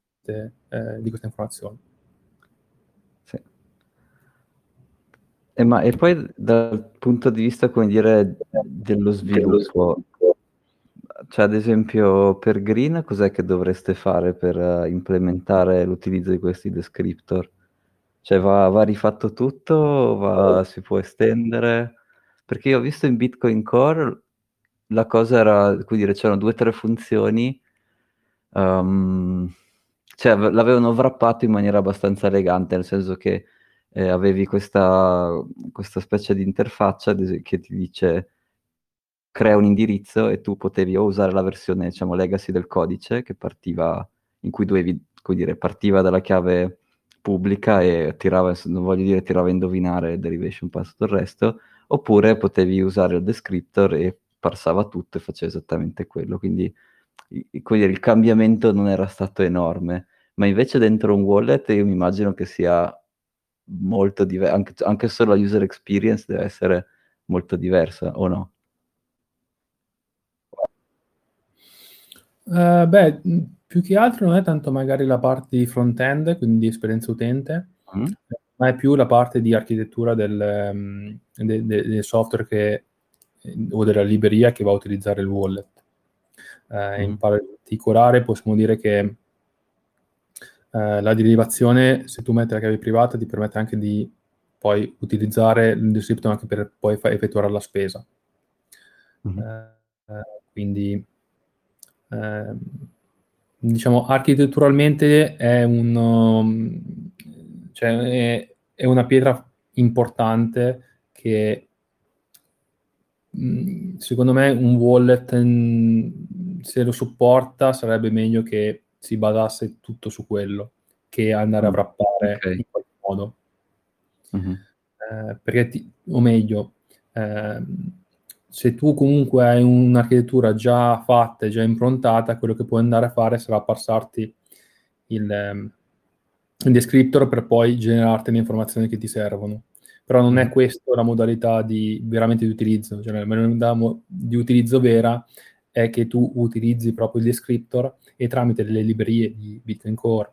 uh, di queste informazioni. Sì. E, ma, e poi dal punto di vista, come dire, dello sviluppo, cioè, ad esempio, per Green, cos'è che dovreste fare per uh, implementare l'utilizzo di questi descriptor? Cioè, va, va rifatto tutto? Va, si può estendere? Perché io ho visto in Bitcoin Core la cosa era, come dire, c'erano due o tre funzioni, um, cioè l'avevano wrappato in maniera abbastanza elegante, nel senso che eh, avevi questa, questa specie di interfaccia che ti dice crea un indirizzo, e tu potevi o usare la versione, diciamo, legacy del codice che partiva, in cui dovevi, come dire, partiva dalla chiave pubblica e tirava, non voglio dire tirava a indovinare derivation path, tutto il resto, oppure potevi usare il descriptor e parsava tutto e faceva esattamente quello. Quindi, come dire, il cambiamento non era stato enorme, ma invece dentro un wallet io mi immagino che sia molto diverso, anche, anche solo la user experience deve essere molto diversa, o no? Uh, beh, più che altro non è tanto magari la parte di front-end, quindi di esperienza utente, mm. ma è più la parte di architettura del, um, de, de, del software che, o della libreria che va a utilizzare il wallet. Uh, mm. In particolare possiamo dire che uh, la derivazione, se tu metti la chiave privata, ti permette anche di poi utilizzare il descriptor anche per poi fa- effettuare la spesa. Mm. Uh, quindi... Eh, diciamo architetturalmente è un cioè è, è una pietra importante che mh, secondo me un wallet mh, se lo supporta sarebbe meglio che si basasse tutto su quello, che andare mm. a wrappare, okay, in qualche modo. mm-hmm. eh, perché ti, o meglio eh, se tu comunque hai un'architettura già fatta, già improntata, quello che puoi andare a fare sarà passarti il, il descriptor per poi generarti le informazioni che ti servono. Però non è questa la modalità di veramente di utilizzo. Cioè, la modalità di utilizzo vera è che tu utilizzi proprio il descriptor, e tramite le librerie di Bitcoin Core,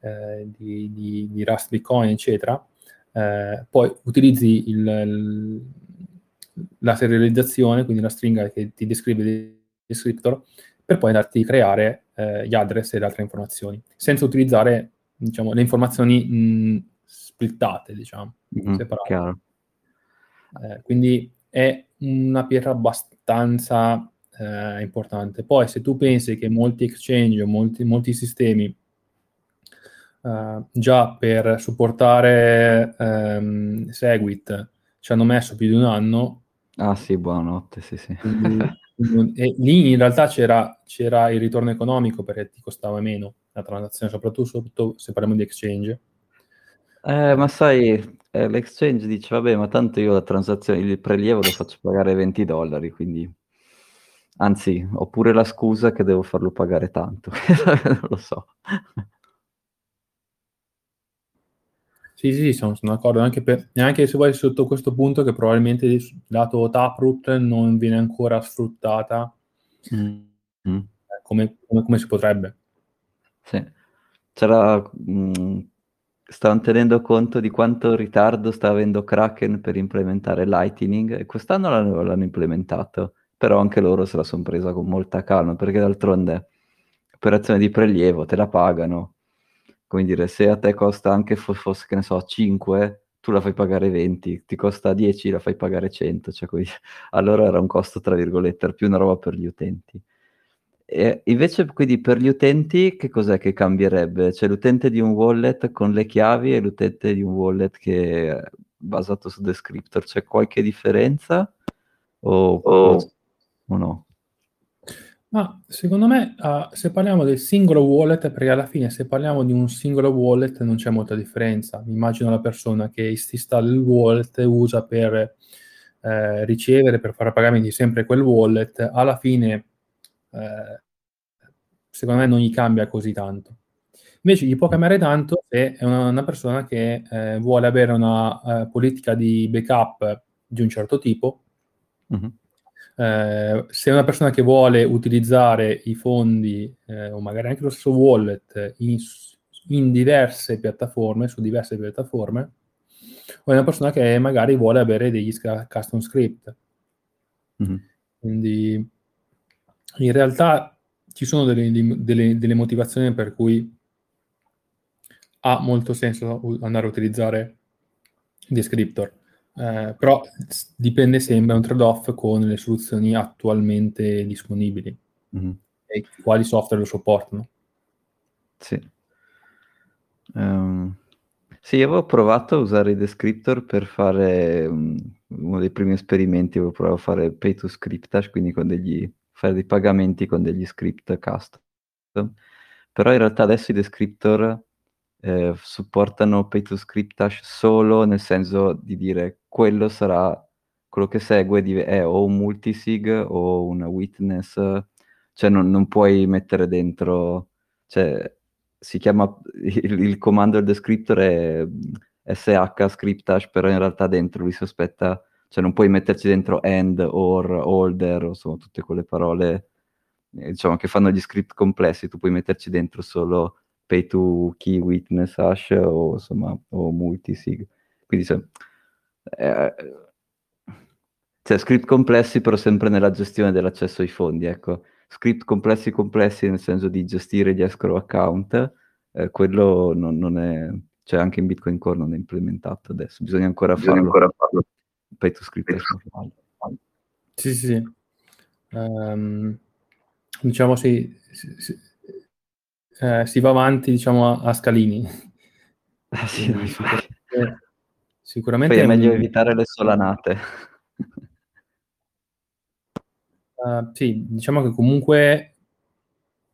eh, di, di, di Rust Bitcoin, eccetera, eh, poi utilizzi il, il, la serializzazione, quindi la stringa che ti descrive il descriptor, per poi andarti a creare eh, gli address e le altre informazioni, senza utilizzare, diciamo, le informazioni mh, splittate, diciamo, mm, separate. Eh, quindi è una pietra abbastanza eh, importante. Poi se tu pensi che molti exchange o molti, molti sistemi eh, già per supportare ehm, Segwit ci hanno messo più di un anno. Ah sì, buonanotte, sì sì. Quindi, e lì in realtà c'era, c'era il ritorno economico, perché ti costava meno la transazione, soprattutto, soprattutto se parliamo di exchange. Eh, ma sai, eh, l'exchange dice, vabbè, ma tanto io la transazione, il prelievo lo faccio pagare venti dollari, quindi... Anzi, ho pure la scusa che devo farlo pagare tanto, non lo so. Sì, sì, sono, sono d'accordo, anche, per, anche se vuoi sotto questo punto che probabilmente dato Taproot non viene ancora sfruttata mm. come, come, come si potrebbe. Sì, c'era... Mh, stavano tenendo conto di quanto ritardo sta avendo Kraken per implementare Lightning, e quest'anno l'hanno, l'hanno implementato, però anche loro se la sono presa con molta calma, perché d'altronde operazione di prelievo te la pagano. Come dire, se a te costa anche fosse, che ne so, cinque, tu la fai pagare venti, ti costa dieci, la fai pagare cento, cioè quindi, allora era un costo, tra virgolette, più una roba per gli utenti. E invece quindi per gli utenti che cos'è che cambierebbe? C'è l'utente di un wallet con le chiavi e l'utente di un wallet che è basato su descriptor, c'è qualche differenza? O, oh. o no? Ma secondo me, uh, se parliamo del singolo wallet, perché alla fine se parliamo di un singolo wallet non c'è molta differenza. Mi immagino la persona che si installa il wallet, usa per eh, ricevere, per fare pagamenti sempre quel wallet, alla fine eh, secondo me non gli cambia così tanto. Invece gli può cambiare tanto se è una, una persona che eh, vuole avere una eh, politica di backup di un certo tipo. Mm-hmm. Eh, se è una persona che vuole utilizzare i fondi eh, o magari anche lo stesso wallet in, in diverse piattaforme, su diverse piattaforme, o è una persona che magari vuole avere degli sc- custom script. Mm-hmm. Quindi in realtà ci sono delle, delle, delle motivazioni per cui ha molto senso andare a utilizzare descriptor. Eh, però dipende sempre, un trade-off con le soluzioni attualmente disponibili mm-hmm. e quali software lo supportano. Sì, um, sì, io avevo provato a usare i descriptor per fare um, uno dei primi esperimenti, avevo provato a fare pay to scriptage, quindi con degli, fare dei pagamenti con degli script custom, però in realtà adesso i descriptor Eh, supportano pay to scriptage solo nel senso di dire quello sarà quello che segue di, è o un multisig o una witness, cioè non, non puoi mettere dentro, cioè si chiama il, il comando del descriptor è sh scriptage, però in realtà dentro lui sospetta, cioè non puoi metterci dentro and, or, older, insomma tutte quelle parole eh, diciamo che fanno gli script complessi, tu puoi metterci dentro solo pay to key witness hash o insomma o multisig, quindi cioè, eh, cioè script complessi però sempre nella gestione dell'accesso ai fondi, ecco, script complessi complessi nel senso di gestire gli escrow account, eh, quello non, non è, cioè anche in Bitcoin Core non è implementato adesso, bisogna ancora bisogna farlo, ancora farlo. Pay to script, pay to script. sì sì, sì. Um, diciamo sì, sì, sì. Eh, si va avanti, diciamo, a, a scalini. Ah, sì, no, sicuramente, sicuramente è meglio un... evitare le solanate. Uh, sì, diciamo che comunque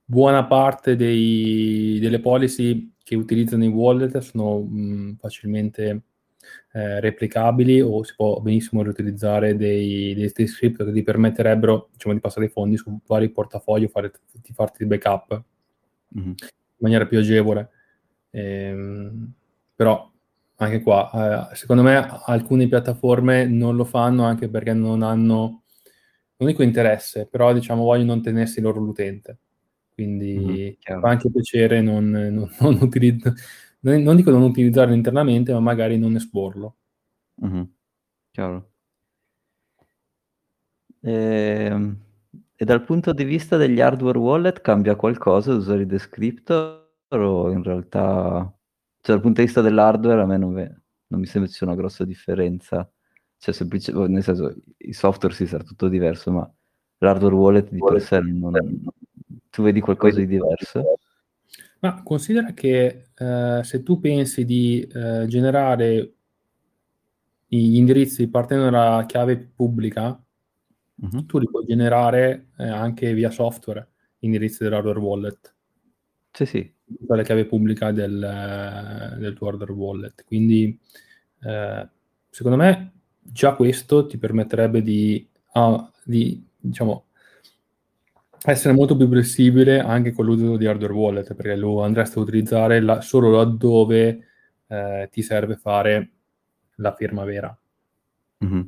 buona parte dei, delle policy che utilizzano i wallet sono mh, facilmente eh, replicabili, o si può benissimo riutilizzare dei, dei, dei script che ti permetterebbero, diciamo, di passare i fondi su vari portafogli, fare, di farti il backup in maniera più agevole. Ehm, però anche qua eh, secondo me alcune piattaforme non lo fanno anche perché non hanno, non dico interesse, però diciamo vogliono tenersi loro l'utente, quindi mm, fa anche piacere non, non, non, utilizz- non, non dico non utilizzarlo internamente, ma magari non esporlo. Mm-hmm. Chiaro. E, e dal punto di vista degli hardware wallet cambia qualcosa usare i descriptor o in realtà, cioè dal punto di vista dell'hardware a me non, ve, non mi sembra ci sia una grossa differenza, cioè semplice, nel senso i software si sì, sarà tutto diverso, ma l'hardware wallet di per sé non è, tu vedi qualcosa di diverso? Ma considera che eh, se tu pensi di eh, generare gli indirizzi partendo dalla chiave pubblica, mm-hmm, tu li puoi generare eh, anche via software, indirizzi dell'hardware wallet. Sì, sì. La chiave pubblica del, del tuo hardware wallet. Quindi, eh, secondo me, già questo ti permetterebbe di, ah, di diciamo, essere molto più flessibile anche con l'uso di hardware wallet, perché lo andresti a utilizzare la, solo laddove eh, ti serve fare la firma vera. Mm-hmm.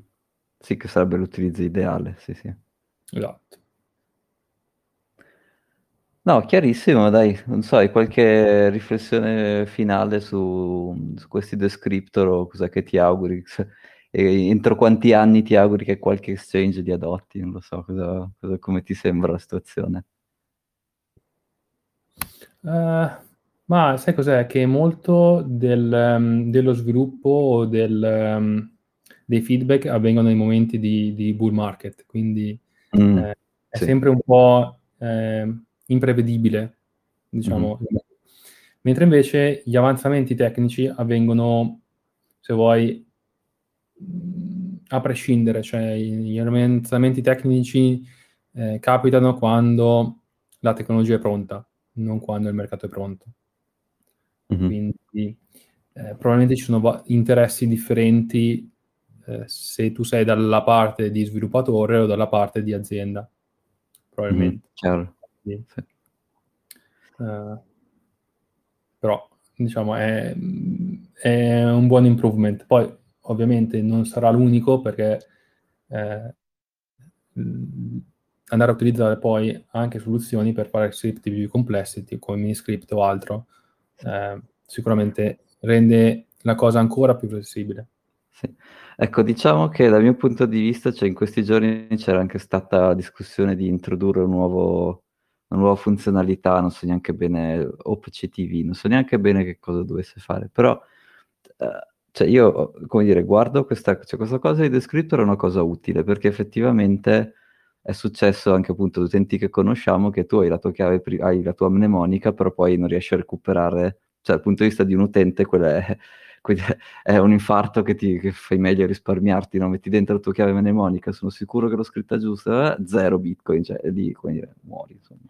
Sì, che sarebbe l'utilizzo ideale, sì, sì. Esatto. No, chiarissimo, dai, non so, hai qualche riflessione finale su, su questi descriptor o cosa che ti auguri? E entro quanti anni ti auguri che qualche exchange li adotti? Non lo so, cosa, cosa, come ti sembra la situazione? Uh, ma sai cos'è? Che molto del, um, dello sviluppo o del... Um, dei feedback avvengono nei momenti di, di bull market, quindi mm, eh, è sì. sempre un po' eh, imprevedibile, diciamo. Mm. Mentre invece gli avanzamenti tecnici avvengono, se vuoi, a prescindere, cioè gli avanzamenti tecnici eh, capitano quando la tecnologia è pronta, non quando il mercato è pronto. Mm-hmm. Quindi eh, probabilmente ci sono va- interessi differenti se tu sei dalla parte di sviluppatore o dalla parte di azienda, probabilmente. Mm, chiaro. Sì. Sì. Uh, però diciamo è, è un buon improvement. Poi ovviamente non sarà l'unico, perché eh, andare a utilizzare poi anche soluzioni per fare script più complessi come Minscript o altro eh, sicuramente rende la cosa ancora più flessibile. Sì. Ecco, diciamo che dal mio punto di vista, cioè in questi giorni c'era anche stata la discussione di introdurre un nuovo, una nuova funzionalità, non so neanche bene, O P C T V, non so neanche bene che cosa dovesse fare, però eh, cioè io, come dire, guardo questa, cioè questa cosa di descriptor è una cosa utile, perché effettivamente è successo anche appunto ad utenti che conosciamo che tu hai la tua chiave, hai la tua mnemonica, però poi non riesci a recuperare, cioè dal punto di vista di un utente quella è... quindi è un infarto che ti che fai meglio risparmiarti, no? Metti dentro la tua chiave mnemonica, sono sicuro che l'ho scritta giusta, zero bitcoin, cioè lì muori, insomma.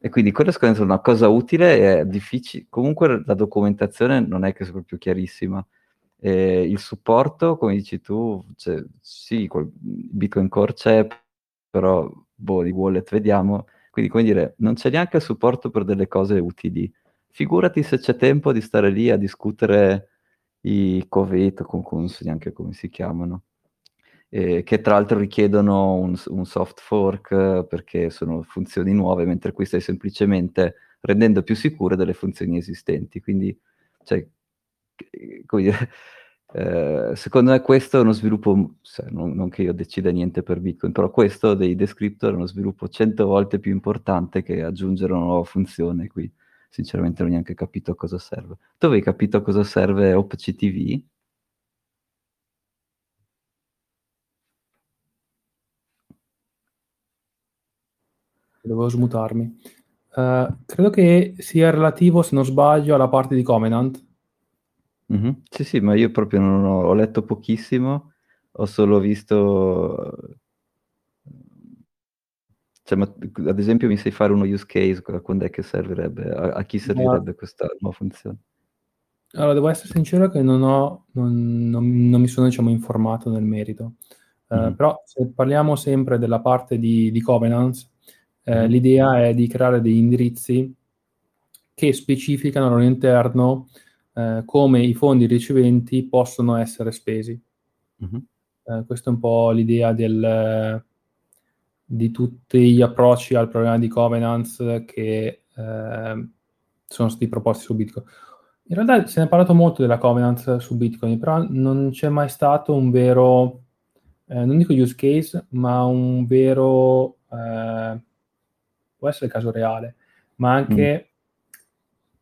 E quindi quella è una cosa utile, è difficile, comunque la documentazione non è che sia proprio chiarissima, e il supporto, come dici tu, cioè, sì, Bitcoin Core c'è, però boh, di wallet vediamo, quindi come dire, non c'è neanche il supporto per delle cose utili, figurati se c'è tempo di stare lì a discutere i Covenant, con consigli anche come si chiamano, eh, che tra l'altro richiedono un, un soft fork perché sono funzioni nuove, mentre qui stai semplicemente rendendo più sicure delle funzioni esistenti. Quindi, cioè, come dire, eh, secondo me questo è uno sviluppo, cioè, non, non che io decida niente per Bitcoin, però questo dei descriptor è uno sviluppo cento volte più importante che aggiungere una nuova funzione qui. Sinceramente non ho neanche capito a cosa serve. Tu avevi capito a cosa serve O P C T V? Dovevo smutarmi. Uh, credo che sia relativo, se non sbaglio, alla parte di Covenant. Mm-hmm. Sì, sì, ma io proprio non ho, ho letto pochissimo, ho solo visto... Cioè, ma, ad esempio mi sai fare uno use case, quando è che servirebbe, a, a chi servirebbe ma... questa nuova funzione? Allora, devo essere sincero che non ho non, non, non mi sono, diciamo, informato nel merito, mm-hmm. eh, però se parliamo sempre della parte di, di governance, eh, mm-hmm. l'idea è di creare degli indirizzi che specificano all'interno eh, come i fondi riceventi possono essere spesi. Mm-hmm. Eh, questa è un po' l'idea del... di tutti gli approcci al problema di governance che eh, sono stati proposti su Bitcoin. In realtà se ne è parlato molto della Covenant su Bitcoin, però non c'è mai stato un vero, eh, non dico use case, ma un vero, eh, può essere caso reale, ma anche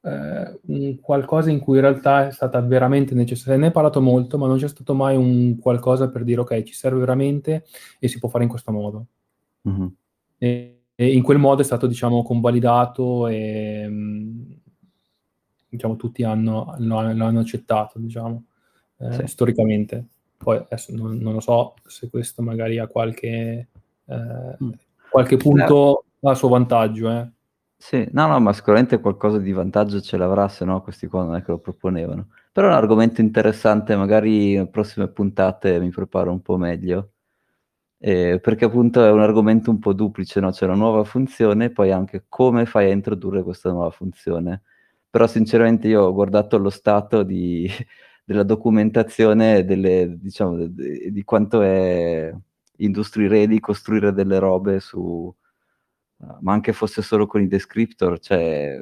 mm. eh, un qualcosa in cui in realtà è stata veramente necessaria. Se ne è parlato molto, ma non c'è stato mai un qualcosa per dire ok, ci serve veramente e si può fare in questo modo. Mm-hmm. E, e in quel modo è stato, diciamo, convalidato e... Mh, diciamo tutti hanno, hanno, l'hanno accettato, diciamo, eh, sì. storicamente. Poi adesso non, non lo so se questo magari ha qualche eh, mm. qualche punto a suo vantaggio. Eh. Sì, no, no, ma sicuramente qualcosa di vantaggio ce l'avrà, se no questi qua non è che lo proponevano. Però è un argomento interessante, magari nelle prossime puntate mi preparo un po' meglio, eh, perché appunto è un argomento un po' duplice, no? C'è una nuova funzione e poi anche come fai a introdurre questa nuova funzione. Però sinceramente io ho guardato lo stato di, della documentazione delle, diciamo, di, di quanto è industry ready costruire delle robe su, ma anche fosse solo con i descriptor, cioè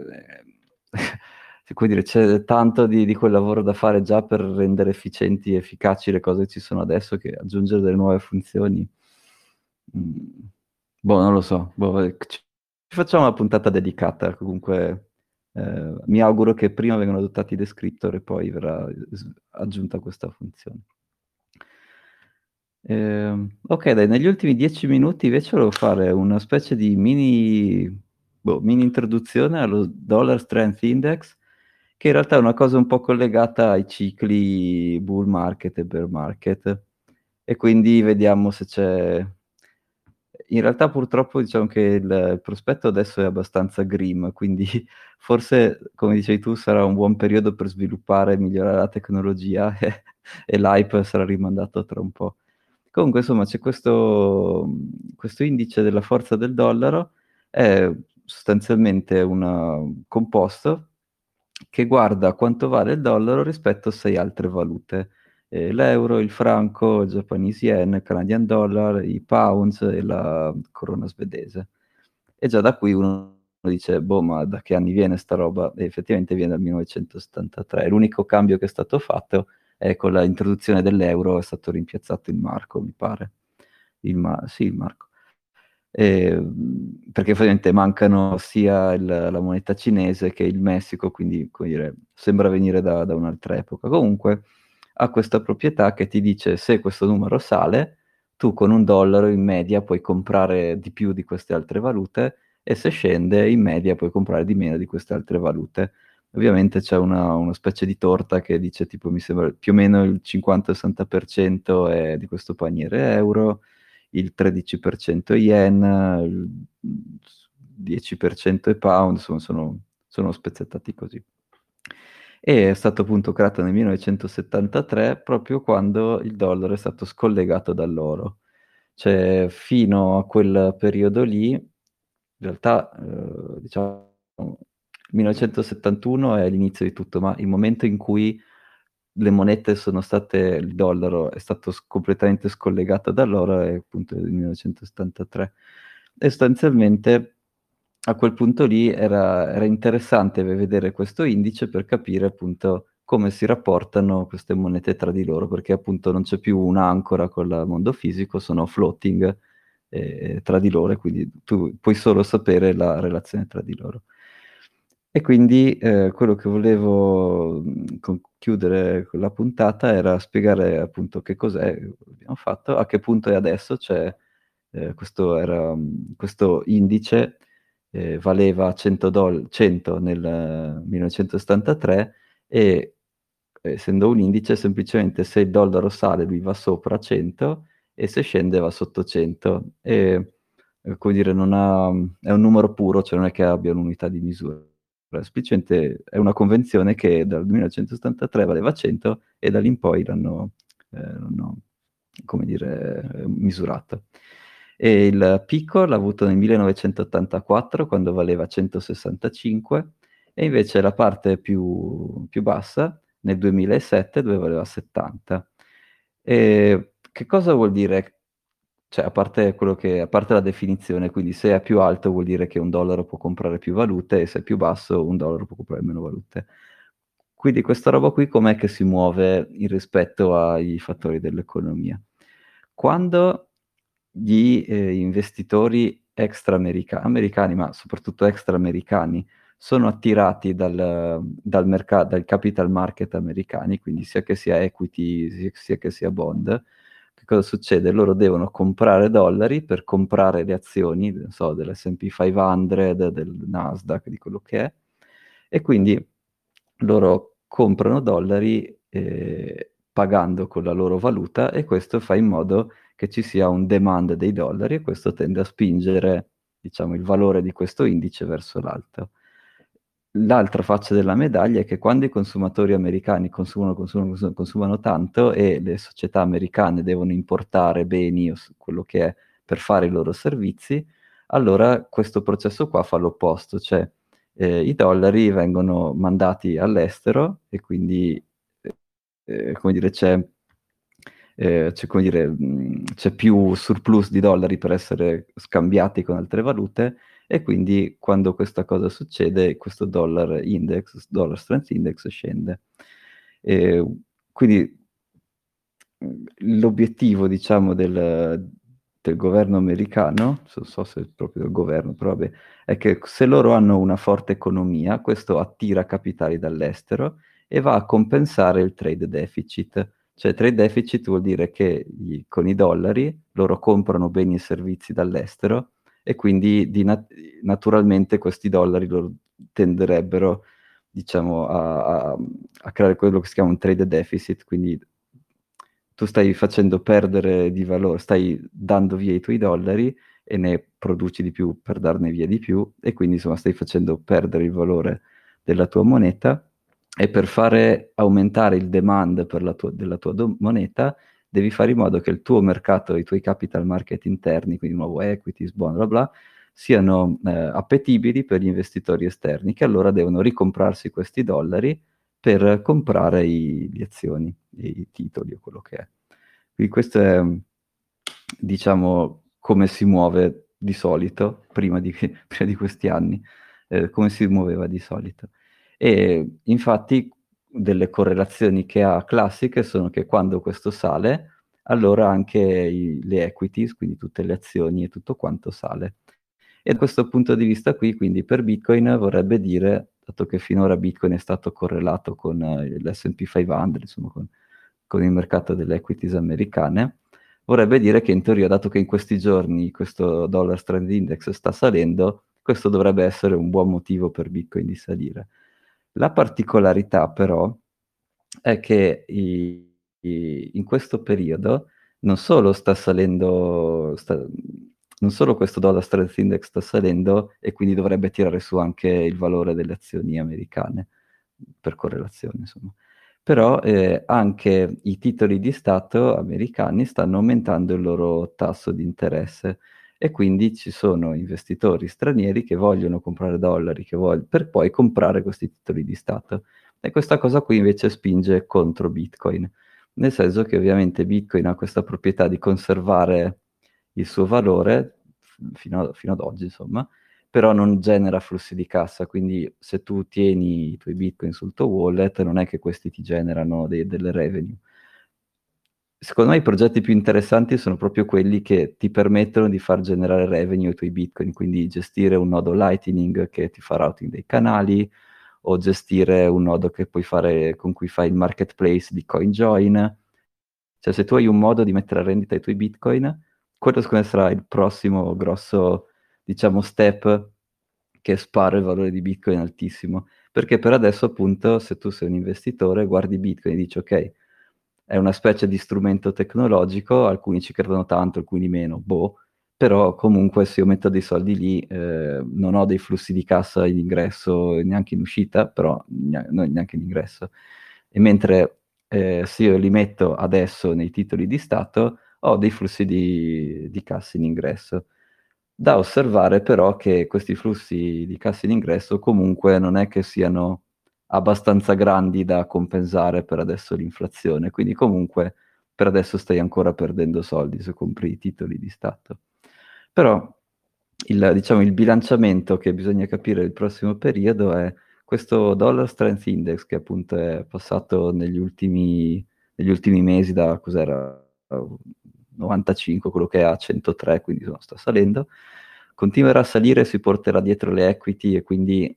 eh, come dire, c'è tanto di, di quel lavoro da fare già per rendere efficienti e efficaci le cose che ci sono adesso, che aggiungere delle nuove funzioni. Mm, boh, non lo so, boh, ci facciamo una puntata dedicata comunque. Eh, mi auguro che prima vengano adottati i descriptor e poi verrà aggiunta questa funzione. Eh, ok, dai, negli ultimi dieci minuti invece volevo fare una specie di mini, boh, mini introduzione allo Dollar Strength Index, che in realtà è una cosa un po' collegata ai cicli bull market e bear market, e quindi vediamo se c'è... In realtà purtroppo diciamo che il, il prospetto adesso è abbastanza grim, quindi forse, come dicevi tu, sarà un buon periodo per sviluppare e migliorare la tecnologia e, e l'hype sarà rimandato tra un po'. Comunque, insomma, c'è questo, questo indice della forza del dollaro, è sostanzialmente un composto che guarda quanto vale il dollaro rispetto a sei altre valute. L'euro, il franco, il Japanese yen, il Canadian dollar, i pounds e la corona svedese. E già da qui uno dice, boh, ma da che anni viene sta roba? E effettivamente viene dal millenovecentosettantatré. L'unico cambio che è stato fatto è con l'introduzione dell'euro, è stato rimpiazzato il marco, mi pare. Il ma- sì, il marco. E, perché ovviamente mancano sia il, la moneta cinese che il Messico, quindi come dire, sembra venire da, da un'altra epoca. Comunque... ha questa proprietà che ti dice se questo numero sale, tu con un dollaro in media puoi comprare di più di queste altre valute e se scende in media puoi comprare di meno di queste altre valute. Ovviamente c'è una, una specie di torta che dice tipo mi sembra più o meno il cinquanta sessanta per cento è di questo paniere euro, il tredici per cento yen, il dieci per cento è pound, insomma sono, sono spezzettati così. E è stato appunto creato nel millenovecentosettantatré, proprio quando il dollaro è stato scollegato dall'oro. Cioè, fino a quel periodo lì, in realtà, eh, diciamo, millenovecentosettantuno è l'inizio di tutto, ma il momento in cui le monete sono state, il dollaro è stato completamente scollegato dall'oro è appunto il millenovecentosettantatré. E sostanzialmente... a quel punto lì era, era interessante vedere questo indice per capire appunto come si rapportano queste monete tra di loro, perché appunto non c'è più un'ancora con il mondo fisico, sono floating eh, tra di loro, e quindi tu puoi solo sapere la relazione tra di loro. E quindi eh, quello che volevo chiudere con la puntata era spiegare appunto che cos'è, abbiamo fatto, a che punto è adesso, cioè eh, questo, era, questo indice... Eh, valeva cento, doll- cento nel millenovecentosettantatré e essendo un indice semplicemente se il dollaro sale lui va sopra cento e se scende va sotto cento e eh, come dire non ha, è un numero puro, cioè non è che abbia un'unità di misura, semplicemente è una convenzione che dal millenovecentosettantatré valeva cento e da lì in poi l'hanno, eh, l'hanno come dire misurato. E il picco l'ha avuto nel millenovecentottantaquattro quando valeva centosessantacinque e invece la parte più, più bassa nel duemilasette dove valeva settanta. E che cosa vuol dire? Cioè, a parte quello che, a parte la definizione, quindi se è più alto vuol dire che un dollaro può comprare più valute e se è più basso un dollaro può comprare meno valute. Quindi questa roba qui com'è che si muove in rispetto ai fattori dell'economia? Quando gli eh, investitori extraamericani, americani, ma soprattutto extraamericani, sono attirati dal, dal, merc- dal capital market americani, quindi sia che sia equity, sia che sia bond, che cosa succede? Loro devono comprare dollari per comprare le azioni, non so, dell'esse and pi cinquecento, del Nasdaq, di quello che è, e quindi loro comprano dollari eh, pagando con la loro valuta, e questo fa in modo che ci sia un demand dei dollari, e questo tende a spingere, diciamo, il valore di questo indice verso l'alto. L'altra faccia della medaglia è che quando i consumatori americani consumano, consumano, consumano tanto, e le società americane devono importare beni o quello che è per fare i loro servizi, allora questo processo qua fa l'opposto, cioè eh, i dollari vengono mandati all'estero, e quindi eh, come dire, c'è, eh, c'è, come dire, mh, c'è più surplus di dollari per essere scambiati con altre valute. E quindi quando questa cosa succede, questo dollar index, dollar strength index scende. E quindi l'obiettivo, diciamo, del, del governo americano, non so se è proprio del governo, però vabbè, è che se loro hanno una forte economia, questo attira capitali dall'estero e va a compensare il trade deficit. Cioè trade deficit vuol dire che gli, con i dollari loro comprano beni e servizi dall'estero, e quindi di nat- naturalmente questi dollari loro tenderebbero, diciamo, a, a, a creare quello che si chiama un trade deficit, quindi tu stai facendo perdere di valore, stai dando via i tuoi dollari e ne produci di più per darne via di più, e quindi insomma stai facendo perdere il valore della tua moneta, e per fare aumentare il demand per la tua, della tua do- moneta devi fare in modo che il tuo mercato, i tuoi capital market interni, quindi nuovo equities, bond, bla bla, siano eh, appetibili per gli investitori esterni, che allora devono ricomprarsi questi dollari per comprare i, le azioni, i, i titoli o quello che è. Quindi questo è, diciamo, come si muove di solito, prima di, prima di questi anni, eh, come si muoveva di solito. E infatti delle correlazioni che ha classiche sono che quando questo sale, allora anche i, le equities, quindi tutte le azioni e tutto quanto sale. E da questo punto di vista qui, quindi per Bitcoin vorrebbe dire, dato che finora Bitcoin è stato correlato con eh, l'esse and pi cinquecento, insomma con, con il mercato delle equities americane, vorrebbe dire che in teoria, dato che in questi giorni questo dollar strength index sta salendo, questo dovrebbe essere un buon motivo per Bitcoin di salire. La particolarità però è che i, i, in questo periodo non solo sta salendo, sta, non solo questo dollar strength index sta salendo, e quindi dovrebbe tirare su anche il valore delle azioni americane, per correlazione insomma, però eh, anche i titoli di Stato americani stanno aumentando il loro tasso di interesse, e quindi ci sono investitori stranieri che vogliono comprare dollari che vog- per poi comprare questi titoli di Stato, e questa cosa qui invece spinge contro Bitcoin, nel senso che ovviamente Bitcoin ha questa proprietà di conservare il suo valore f- fino, a- fino ad oggi insomma, però non genera flussi di cassa, quindi se tu tieni i tuoi Bitcoin sul tuo wallet non è che questi ti generano dei- delle revenue. Secondo me i progetti più interessanti sono proprio quelli che ti permettono di far generare revenue ai tuoi Bitcoin, quindi gestire un nodo Lightning che ti fa routing dei canali, o gestire un nodo che puoi fare, con cui fai il marketplace di CoinJoin. Cioè se tu hai un modo di mettere a rendita i tuoi Bitcoin, quello secondo me sarà il prossimo grosso, diciamo, step che spara il valore di Bitcoin altissimo, perché per adesso appunto se tu sei un investitore guardi Bitcoin e dici ok, è una specie di strumento tecnologico, alcuni ci credono tanto, alcuni meno, boh, però comunque se io metto dei soldi lì eh, non ho dei flussi di cassa in ingresso, neanche in uscita, però neanche in ingresso. E mentre eh, se io li metto adesso nei titoli di Stato, ho dei flussi di, di cassa in ingresso. Da osservare però che questi flussi di cassa in ingresso comunque non è che siano abbastanza grandi da compensare per adesso l'inflazione, quindi comunque per adesso stai ancora perdendo soldi se compri i titoli di Stato. Però il, diciamo, il bilanciamento che bisogna capire nel prossimo periodo è questo Dollar Strength Index, che appunto è passato negli ultimi, negli ultimi mesi da cos'era novantacinque, quello che è, a centotré, quindi no, sta salendo, continuerà a salire e si porterà dietro le equity, e quindi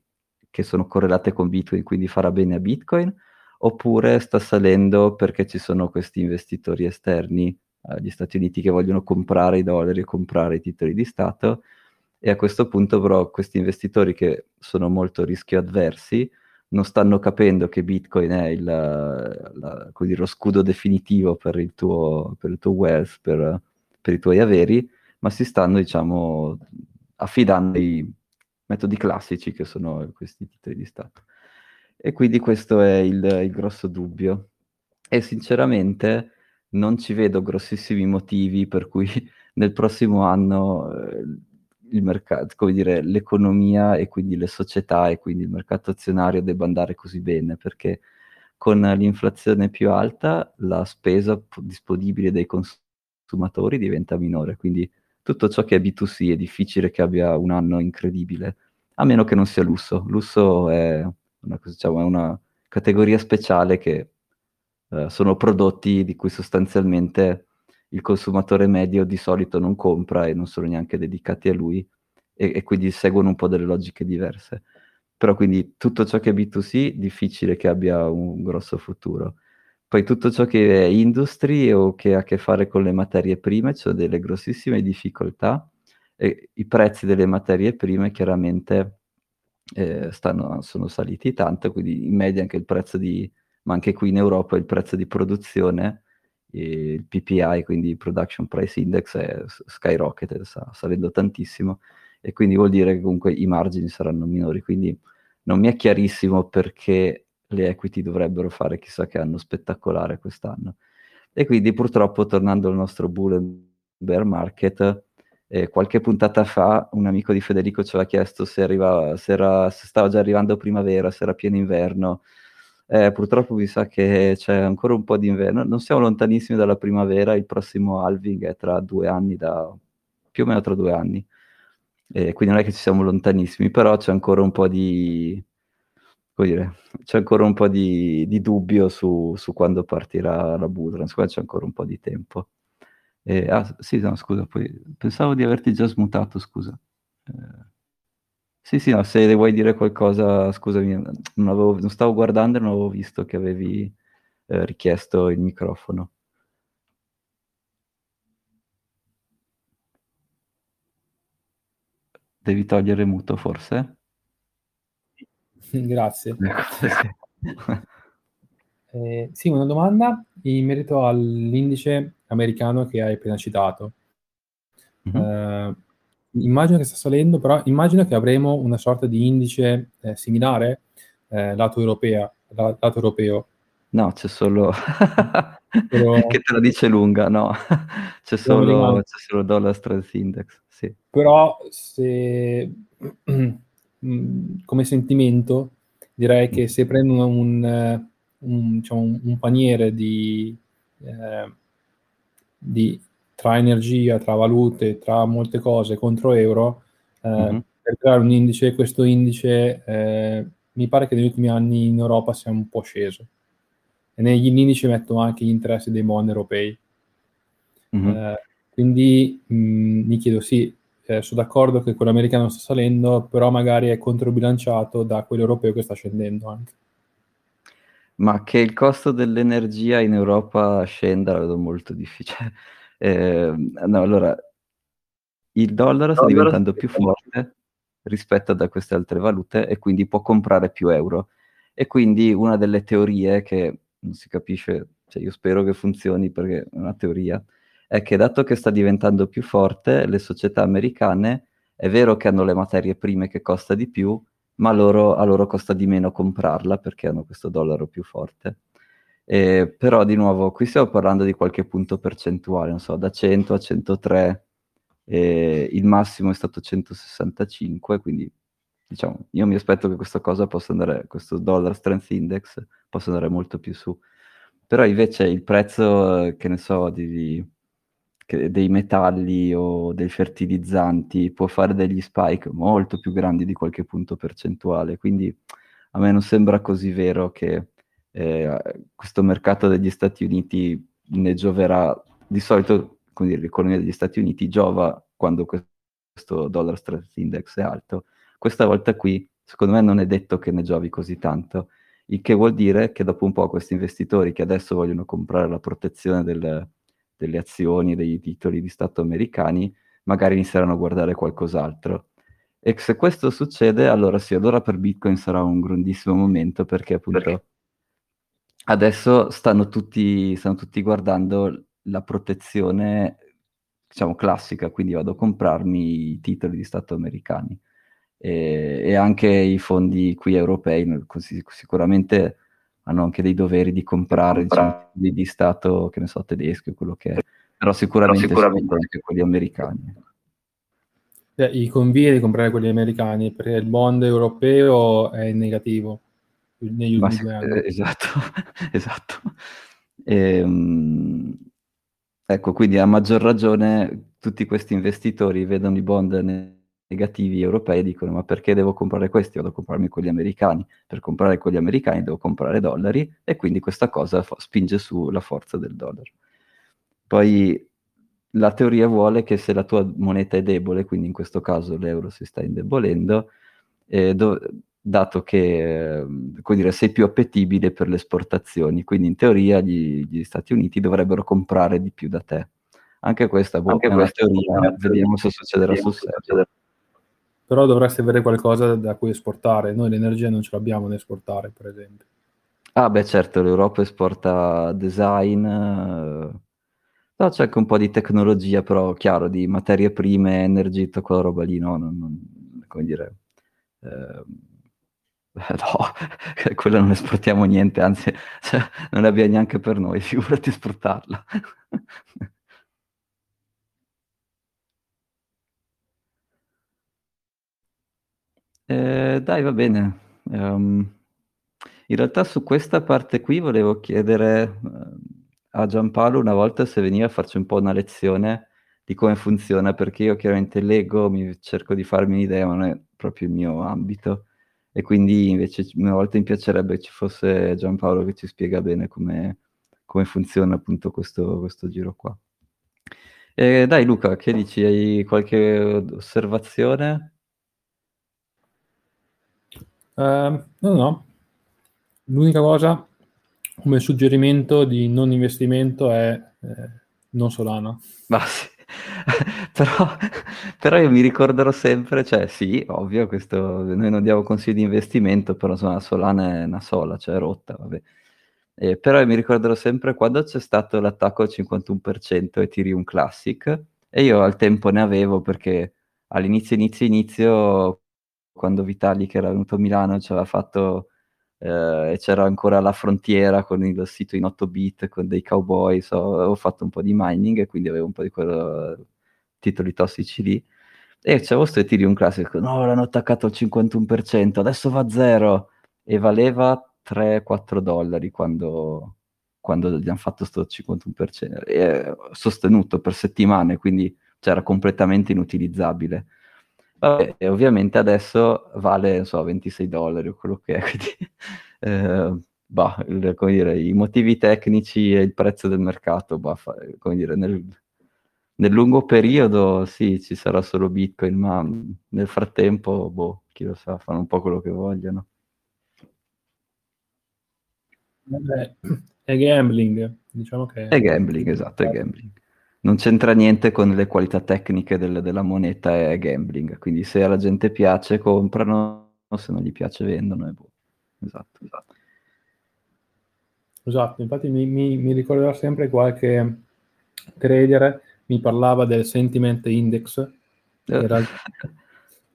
che sono correlate con Bitcoin, quindi farà bene a Bitcoin, oppure sta salendo perché ci sono questi investitori esterni agli eh, Stati Uniti che vogliono comprare i dollari e comprare i titoli di Stato, e a questo punto però questi investitori che sono molto rischio avversi non stanno capendo che Bitcoin è il, la, così, lo scudo definitivo per il tuo, per il tuo wealth, per, per i tuoi averi, ma si stanno, diciamo, affidando ai metodi classici che sono questi titoli di Stato. E quindi questo è il, il grosso dubbio. E sinceramente non ci vedo grossissimi motivi per cui nel prossimo anno... Eh, il mercato, come dire, l'economia e quindi le società e quindi il mercato azionario debba andare così bene, perché con l'inflazione più alta la spesa p- disponibile dei consumatori diventa minore, quindi tutto ciò che è B due C è difficile che abbia un anno incredibile, a meno che non sia lusso. Lusso è una, diciamo, è una categoria speciale che eh, sono prodotti di cui sostanzialmente il consumatore medio di solito non compra e non sono neanche dedicati a lui, e, e quindi seguono un po' delle logiche diverse. Però quindi tutto ciò che è B due C difficile che abbia un grosso futuro. Poi tutto ciò che è industry o che ha a che fare con le materie prime, cioè delle grossissime difficoltà, e i prezzi delle materie prime chiaramente eh, stanno, sono saliti tanto, quindi in media anche il prezzo di, ma anche qui in Europa il prezzo di produzione, il P P I, quindi Production Price Index, è skyrocketed, sta salendo tantissimo, e quindi vuol dire che comunque i margini saranno minori, quindi non mi è chiarissimo perché le equity dovrebbero fare chissà che anno spettacolare quest'anno. E quindi purtroppo, tornando al nostro bull and bear market, eh, qualche puntata fa un amico di Federico ci aveva chiesto se, arrivava, se, era, se stava già arrivando primavera, se era pieno inverno. Eh, purtroppo mi sa che c'è ancora un po' di inverno, non siamo lontanissimi dalla primavera, il prossimo halving è tra due anni, da più o meno tra due anni, eh, quindi non è che ci siamo lontanissimi, però c'è ancora un po' di, come dire, c'è ancora un po' di, di dubbio su, su quando partirà la bullrun, c'è ancora un po' di tempo. Eh, ah sì, no, scusa, poi pensavo di averti già smutato, scusa. Eh. Sì, sì, no, se vuoi dire qualcosa, scusami, non, avevo, non stavo guardando e non avevo visto che avevi eh, richiesto il microfono. Devi togliere muto, forse? Grazie. eh, sì, una domanda in merito all'indice americano che hai appena citato. Mm-hmm. Eh, Immagino che sta salendo, però immagino che avremo una sorta di indice eh, similare eh, lato, europea, la, lato europeo. No, c'è solo... Però... che te la dice lunga, no. C'è solo, c'è solo Dollar Strength Index, sì. Però se come sentimento direi che se prendo un, un, diciamo, un paniere di... Eh, di tra energia, tra valute, tra molte cose, contro euro, eh, mm-hmm. per creare un indice, questo indice eh, mi pare che negli ultimi anni in Europa sia un po' sceso. E negli indici metto anche gli interessi dei bond europei. Mm-hmm. Eh, quindi mh, mi chiedo, sì, eh, sono d'accordo che quello americano sta salendo, però magari è controbilanciato da quello europeo che sta scendendo anche. Ma che il costo dell'energia in Europa scenda la vedo molto difficile. Eh, no, allora il dollaro sta diventando più forte rispetto a queste altre valute e quindi può comprare più euro, e quindi una delle teorie che non si capisce, cioè io spero che funzioni perché è una teoria, è che dato che sta diventando più forte, le società americane è vero che hanno le materie prime che costa di più, ma loro, a loro costa di meno comprarla perché hanno questo dollaro più forte. Eh, però di nuovo qui stiamo parlando di qualche punto percentuale, non so, da cento a centotré, eh, il massimo è stato centosessantacinque, quindi diciamo io mi aspetto che questa cosa possa andare, questo Dollar Strength Index possa andare molto più su. Però invece il prezzo eh, che ne so di, di, che dei metalli o dei fertilizzanti può fare degli spike molto più grandi di qualche punto percentuale, quindi a me non sembra così vero che eh, questo mercato degli Stati Uniti ne gioverà. Di solito, come dire, l'economia degli Stati Uniti giova quando questo Dollar Strength Index è alto. Questa volta qui, secondo me, non è detto che ne giovi così tanto, il che vuol dire che dopo un po' questi investitori che adesso vogliono comprare la protezione del, delle azioni, dei titoli di Stato americani, magari inizieranno a guardare qualcos'altro. E se questo succede, allora sì, allora per Bitcoin sarà un grandissimo momento, perché appunto perché? adesso stanno tutti, stanno tutti guardando la protezione, diciamo, classica, quindi vado a comprarmi i titoli di Stato americani. E, e anche i fondi qui europei sic- sicuramente hanno anche dei doveri di comprare, diciamo, di, di stato, che ne so, tedesco, quello che è, però sicuramente, però sicuramente anche quelli americani. Eh, i conviene di comprare quelli americani, perché il bond europeo è in negativo negli ultimi due anni. Esatto, esatto. E, um, ecco, quindi a maggior ragione tutti questi investitori vedono i bond ne- negativi europei, dicono: ma perché devo comprare questi? Vado a comprarmi quelli americani. Per comprare quelli americani devo comprare dollari, e quindi questa cosa fa- spinge su la forza del dollaro. Poi la teoria vuole che se la tua moneta è debole, quindi in questo caso l'euro si sta indebolendo, eh, do- dato che eh, come dire, sei più appetibile per le esportazioni, quindi in teoria gli, gli Stati Uniti dovrebbero comprare di più da te. Anche questa, boh, Anche è questa una teoria, teoria, vediamo se succederà sul serio. Però dovresti avere qualcosa da cui esportare. Noi l'energia non ce l'abbiamo da esportare, per esempio. Ah beh, certo, l'Europa esporta design, eh... no, c'è anche un po' di tecnologia, però chiaro, di materie prime, energia, tutta quella roba lì, no? Non, non, come dire... Eh... No, quella non esportiamo niente, anzi, cioè, non l'abbiamo neanche per noi, figurati esportarla. Eh, dai, va bene. Um, in realtà su questa parte qui volevo chiedere uh, a Giampaolo una volta se veniva a farci un po' una lezione di come funziona, perché io chiaramente leggo, mi cerco di farmi un'idea, ma non è proprio il mio ambito, e quindi invece una volta mi piacerebbe che ci fosse Giampaolo che ci spiega bene come, come funziona appunto questo, questo giro qua. Eh, dai Luca, che dici? Hai qualche osservazione? Uh, no, no, l'unica cosa come suggerimento di non investimento è eh, non Solana. Ma sì. però, però io mi ricorderò sempre, cioè sì, ovvio, questo, noi non diamo consigli di investimento, però insomma Solana è una sola, cioè è rotta, vabbè. Eh, però io mi ricorderò sempre quando c'è stato l'attacco al cinquantuno per cento Ethereum Classic, e io al tempo ne avevo perché all'inizio, inizio, inizio... quando Vitali, che era venuto a Milano, ci aveva fatto eh, e c'era ancora la frontiera con il sito in otto bit con dei cowboy, so, avevo fatto un po' di mining e quindi avevo un po' di quello, titoli tossici lì, e c'avevo sto Ethereum Classic, no, l'hanno attaccato al cinquantuno per cento, adesso va a zero, e valeva tre quattro dollari quando, quando gli hanno fatto sto cinquantuno per cento, e sostenuto per settimane, quindi c'era completamente inutilizzabile. Vabbè, e ovviamente adesso vale, non so, ventisei dollari o quello che è, quindi eh, bah, il, come dire, i motivi tecnici e il prezzo del mercato, bah, fa, come dire, nel, nel lungo periodo sì, ci sarà solo Bitcoin, ma nel frattempo, boh, chi lo sa, fanno un po' quello che vogliono. Vabbè, è gambling, diciamo che... È gambling, esatto, è gambling. Non c'entra niente con le qualità tecniche del, della moneta, è gambling, quindi se alla gente piace comprano, se non gli piace vendono. E boh. Esatto, esatto. Esatto, infatti mi, mi, mi ricorderò sempre qualche trader mi parlava del sentiment index, che in realtà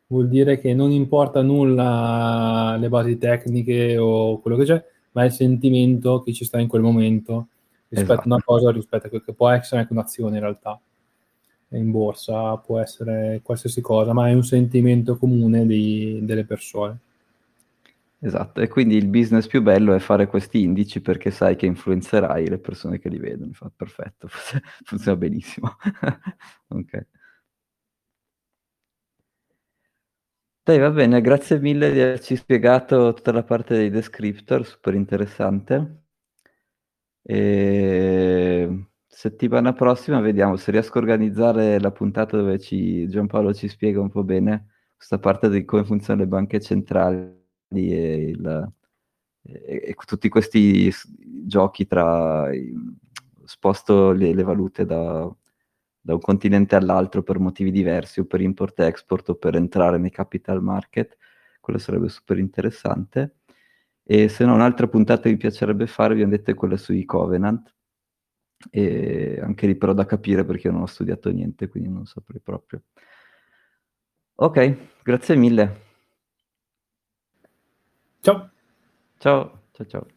vuol dire che non importa nulla le basi tecniche o quello che c'è, ma è il sentimento che ci sta in quel momento. Rispetto esatto. a una cosa, rispetto a quello che può essere anche un'azione in realtà, in borsa, può essere qualsiasi cosa, ma è un sentimento comune di, delle persone. Esatto, e quindi il business più bello è fare questi indici perché sai che influenzerai le persone che li vedono. Infatti, perfetto, funziona benissimo. Ok. Dai, va bene, grazie mille di averci spiegato tutta la parte dei descriptor, super interessante. E settimana prossima vediamo se riesco a organizzare la puntata dove ci, Gianpaolo ci spiega un po' bene questa parte di come funzionano le banche centrali e, il, e, e tutti questi giochi tra sposto le, le valute da, da un continente all'altro per motivi diversi, o per import-export, o per entrare nei capital market. Quello sarebbe super interessante. E se no, un'altra puntata che mi piacerebbe fare, vi ho detto, è quella sui Covenant. E anche lì però da capire, perché io non ho studiato niente, quindi non saprei proprio. Ok, grazie mille. Ciao. Ciao, ciao, ciao.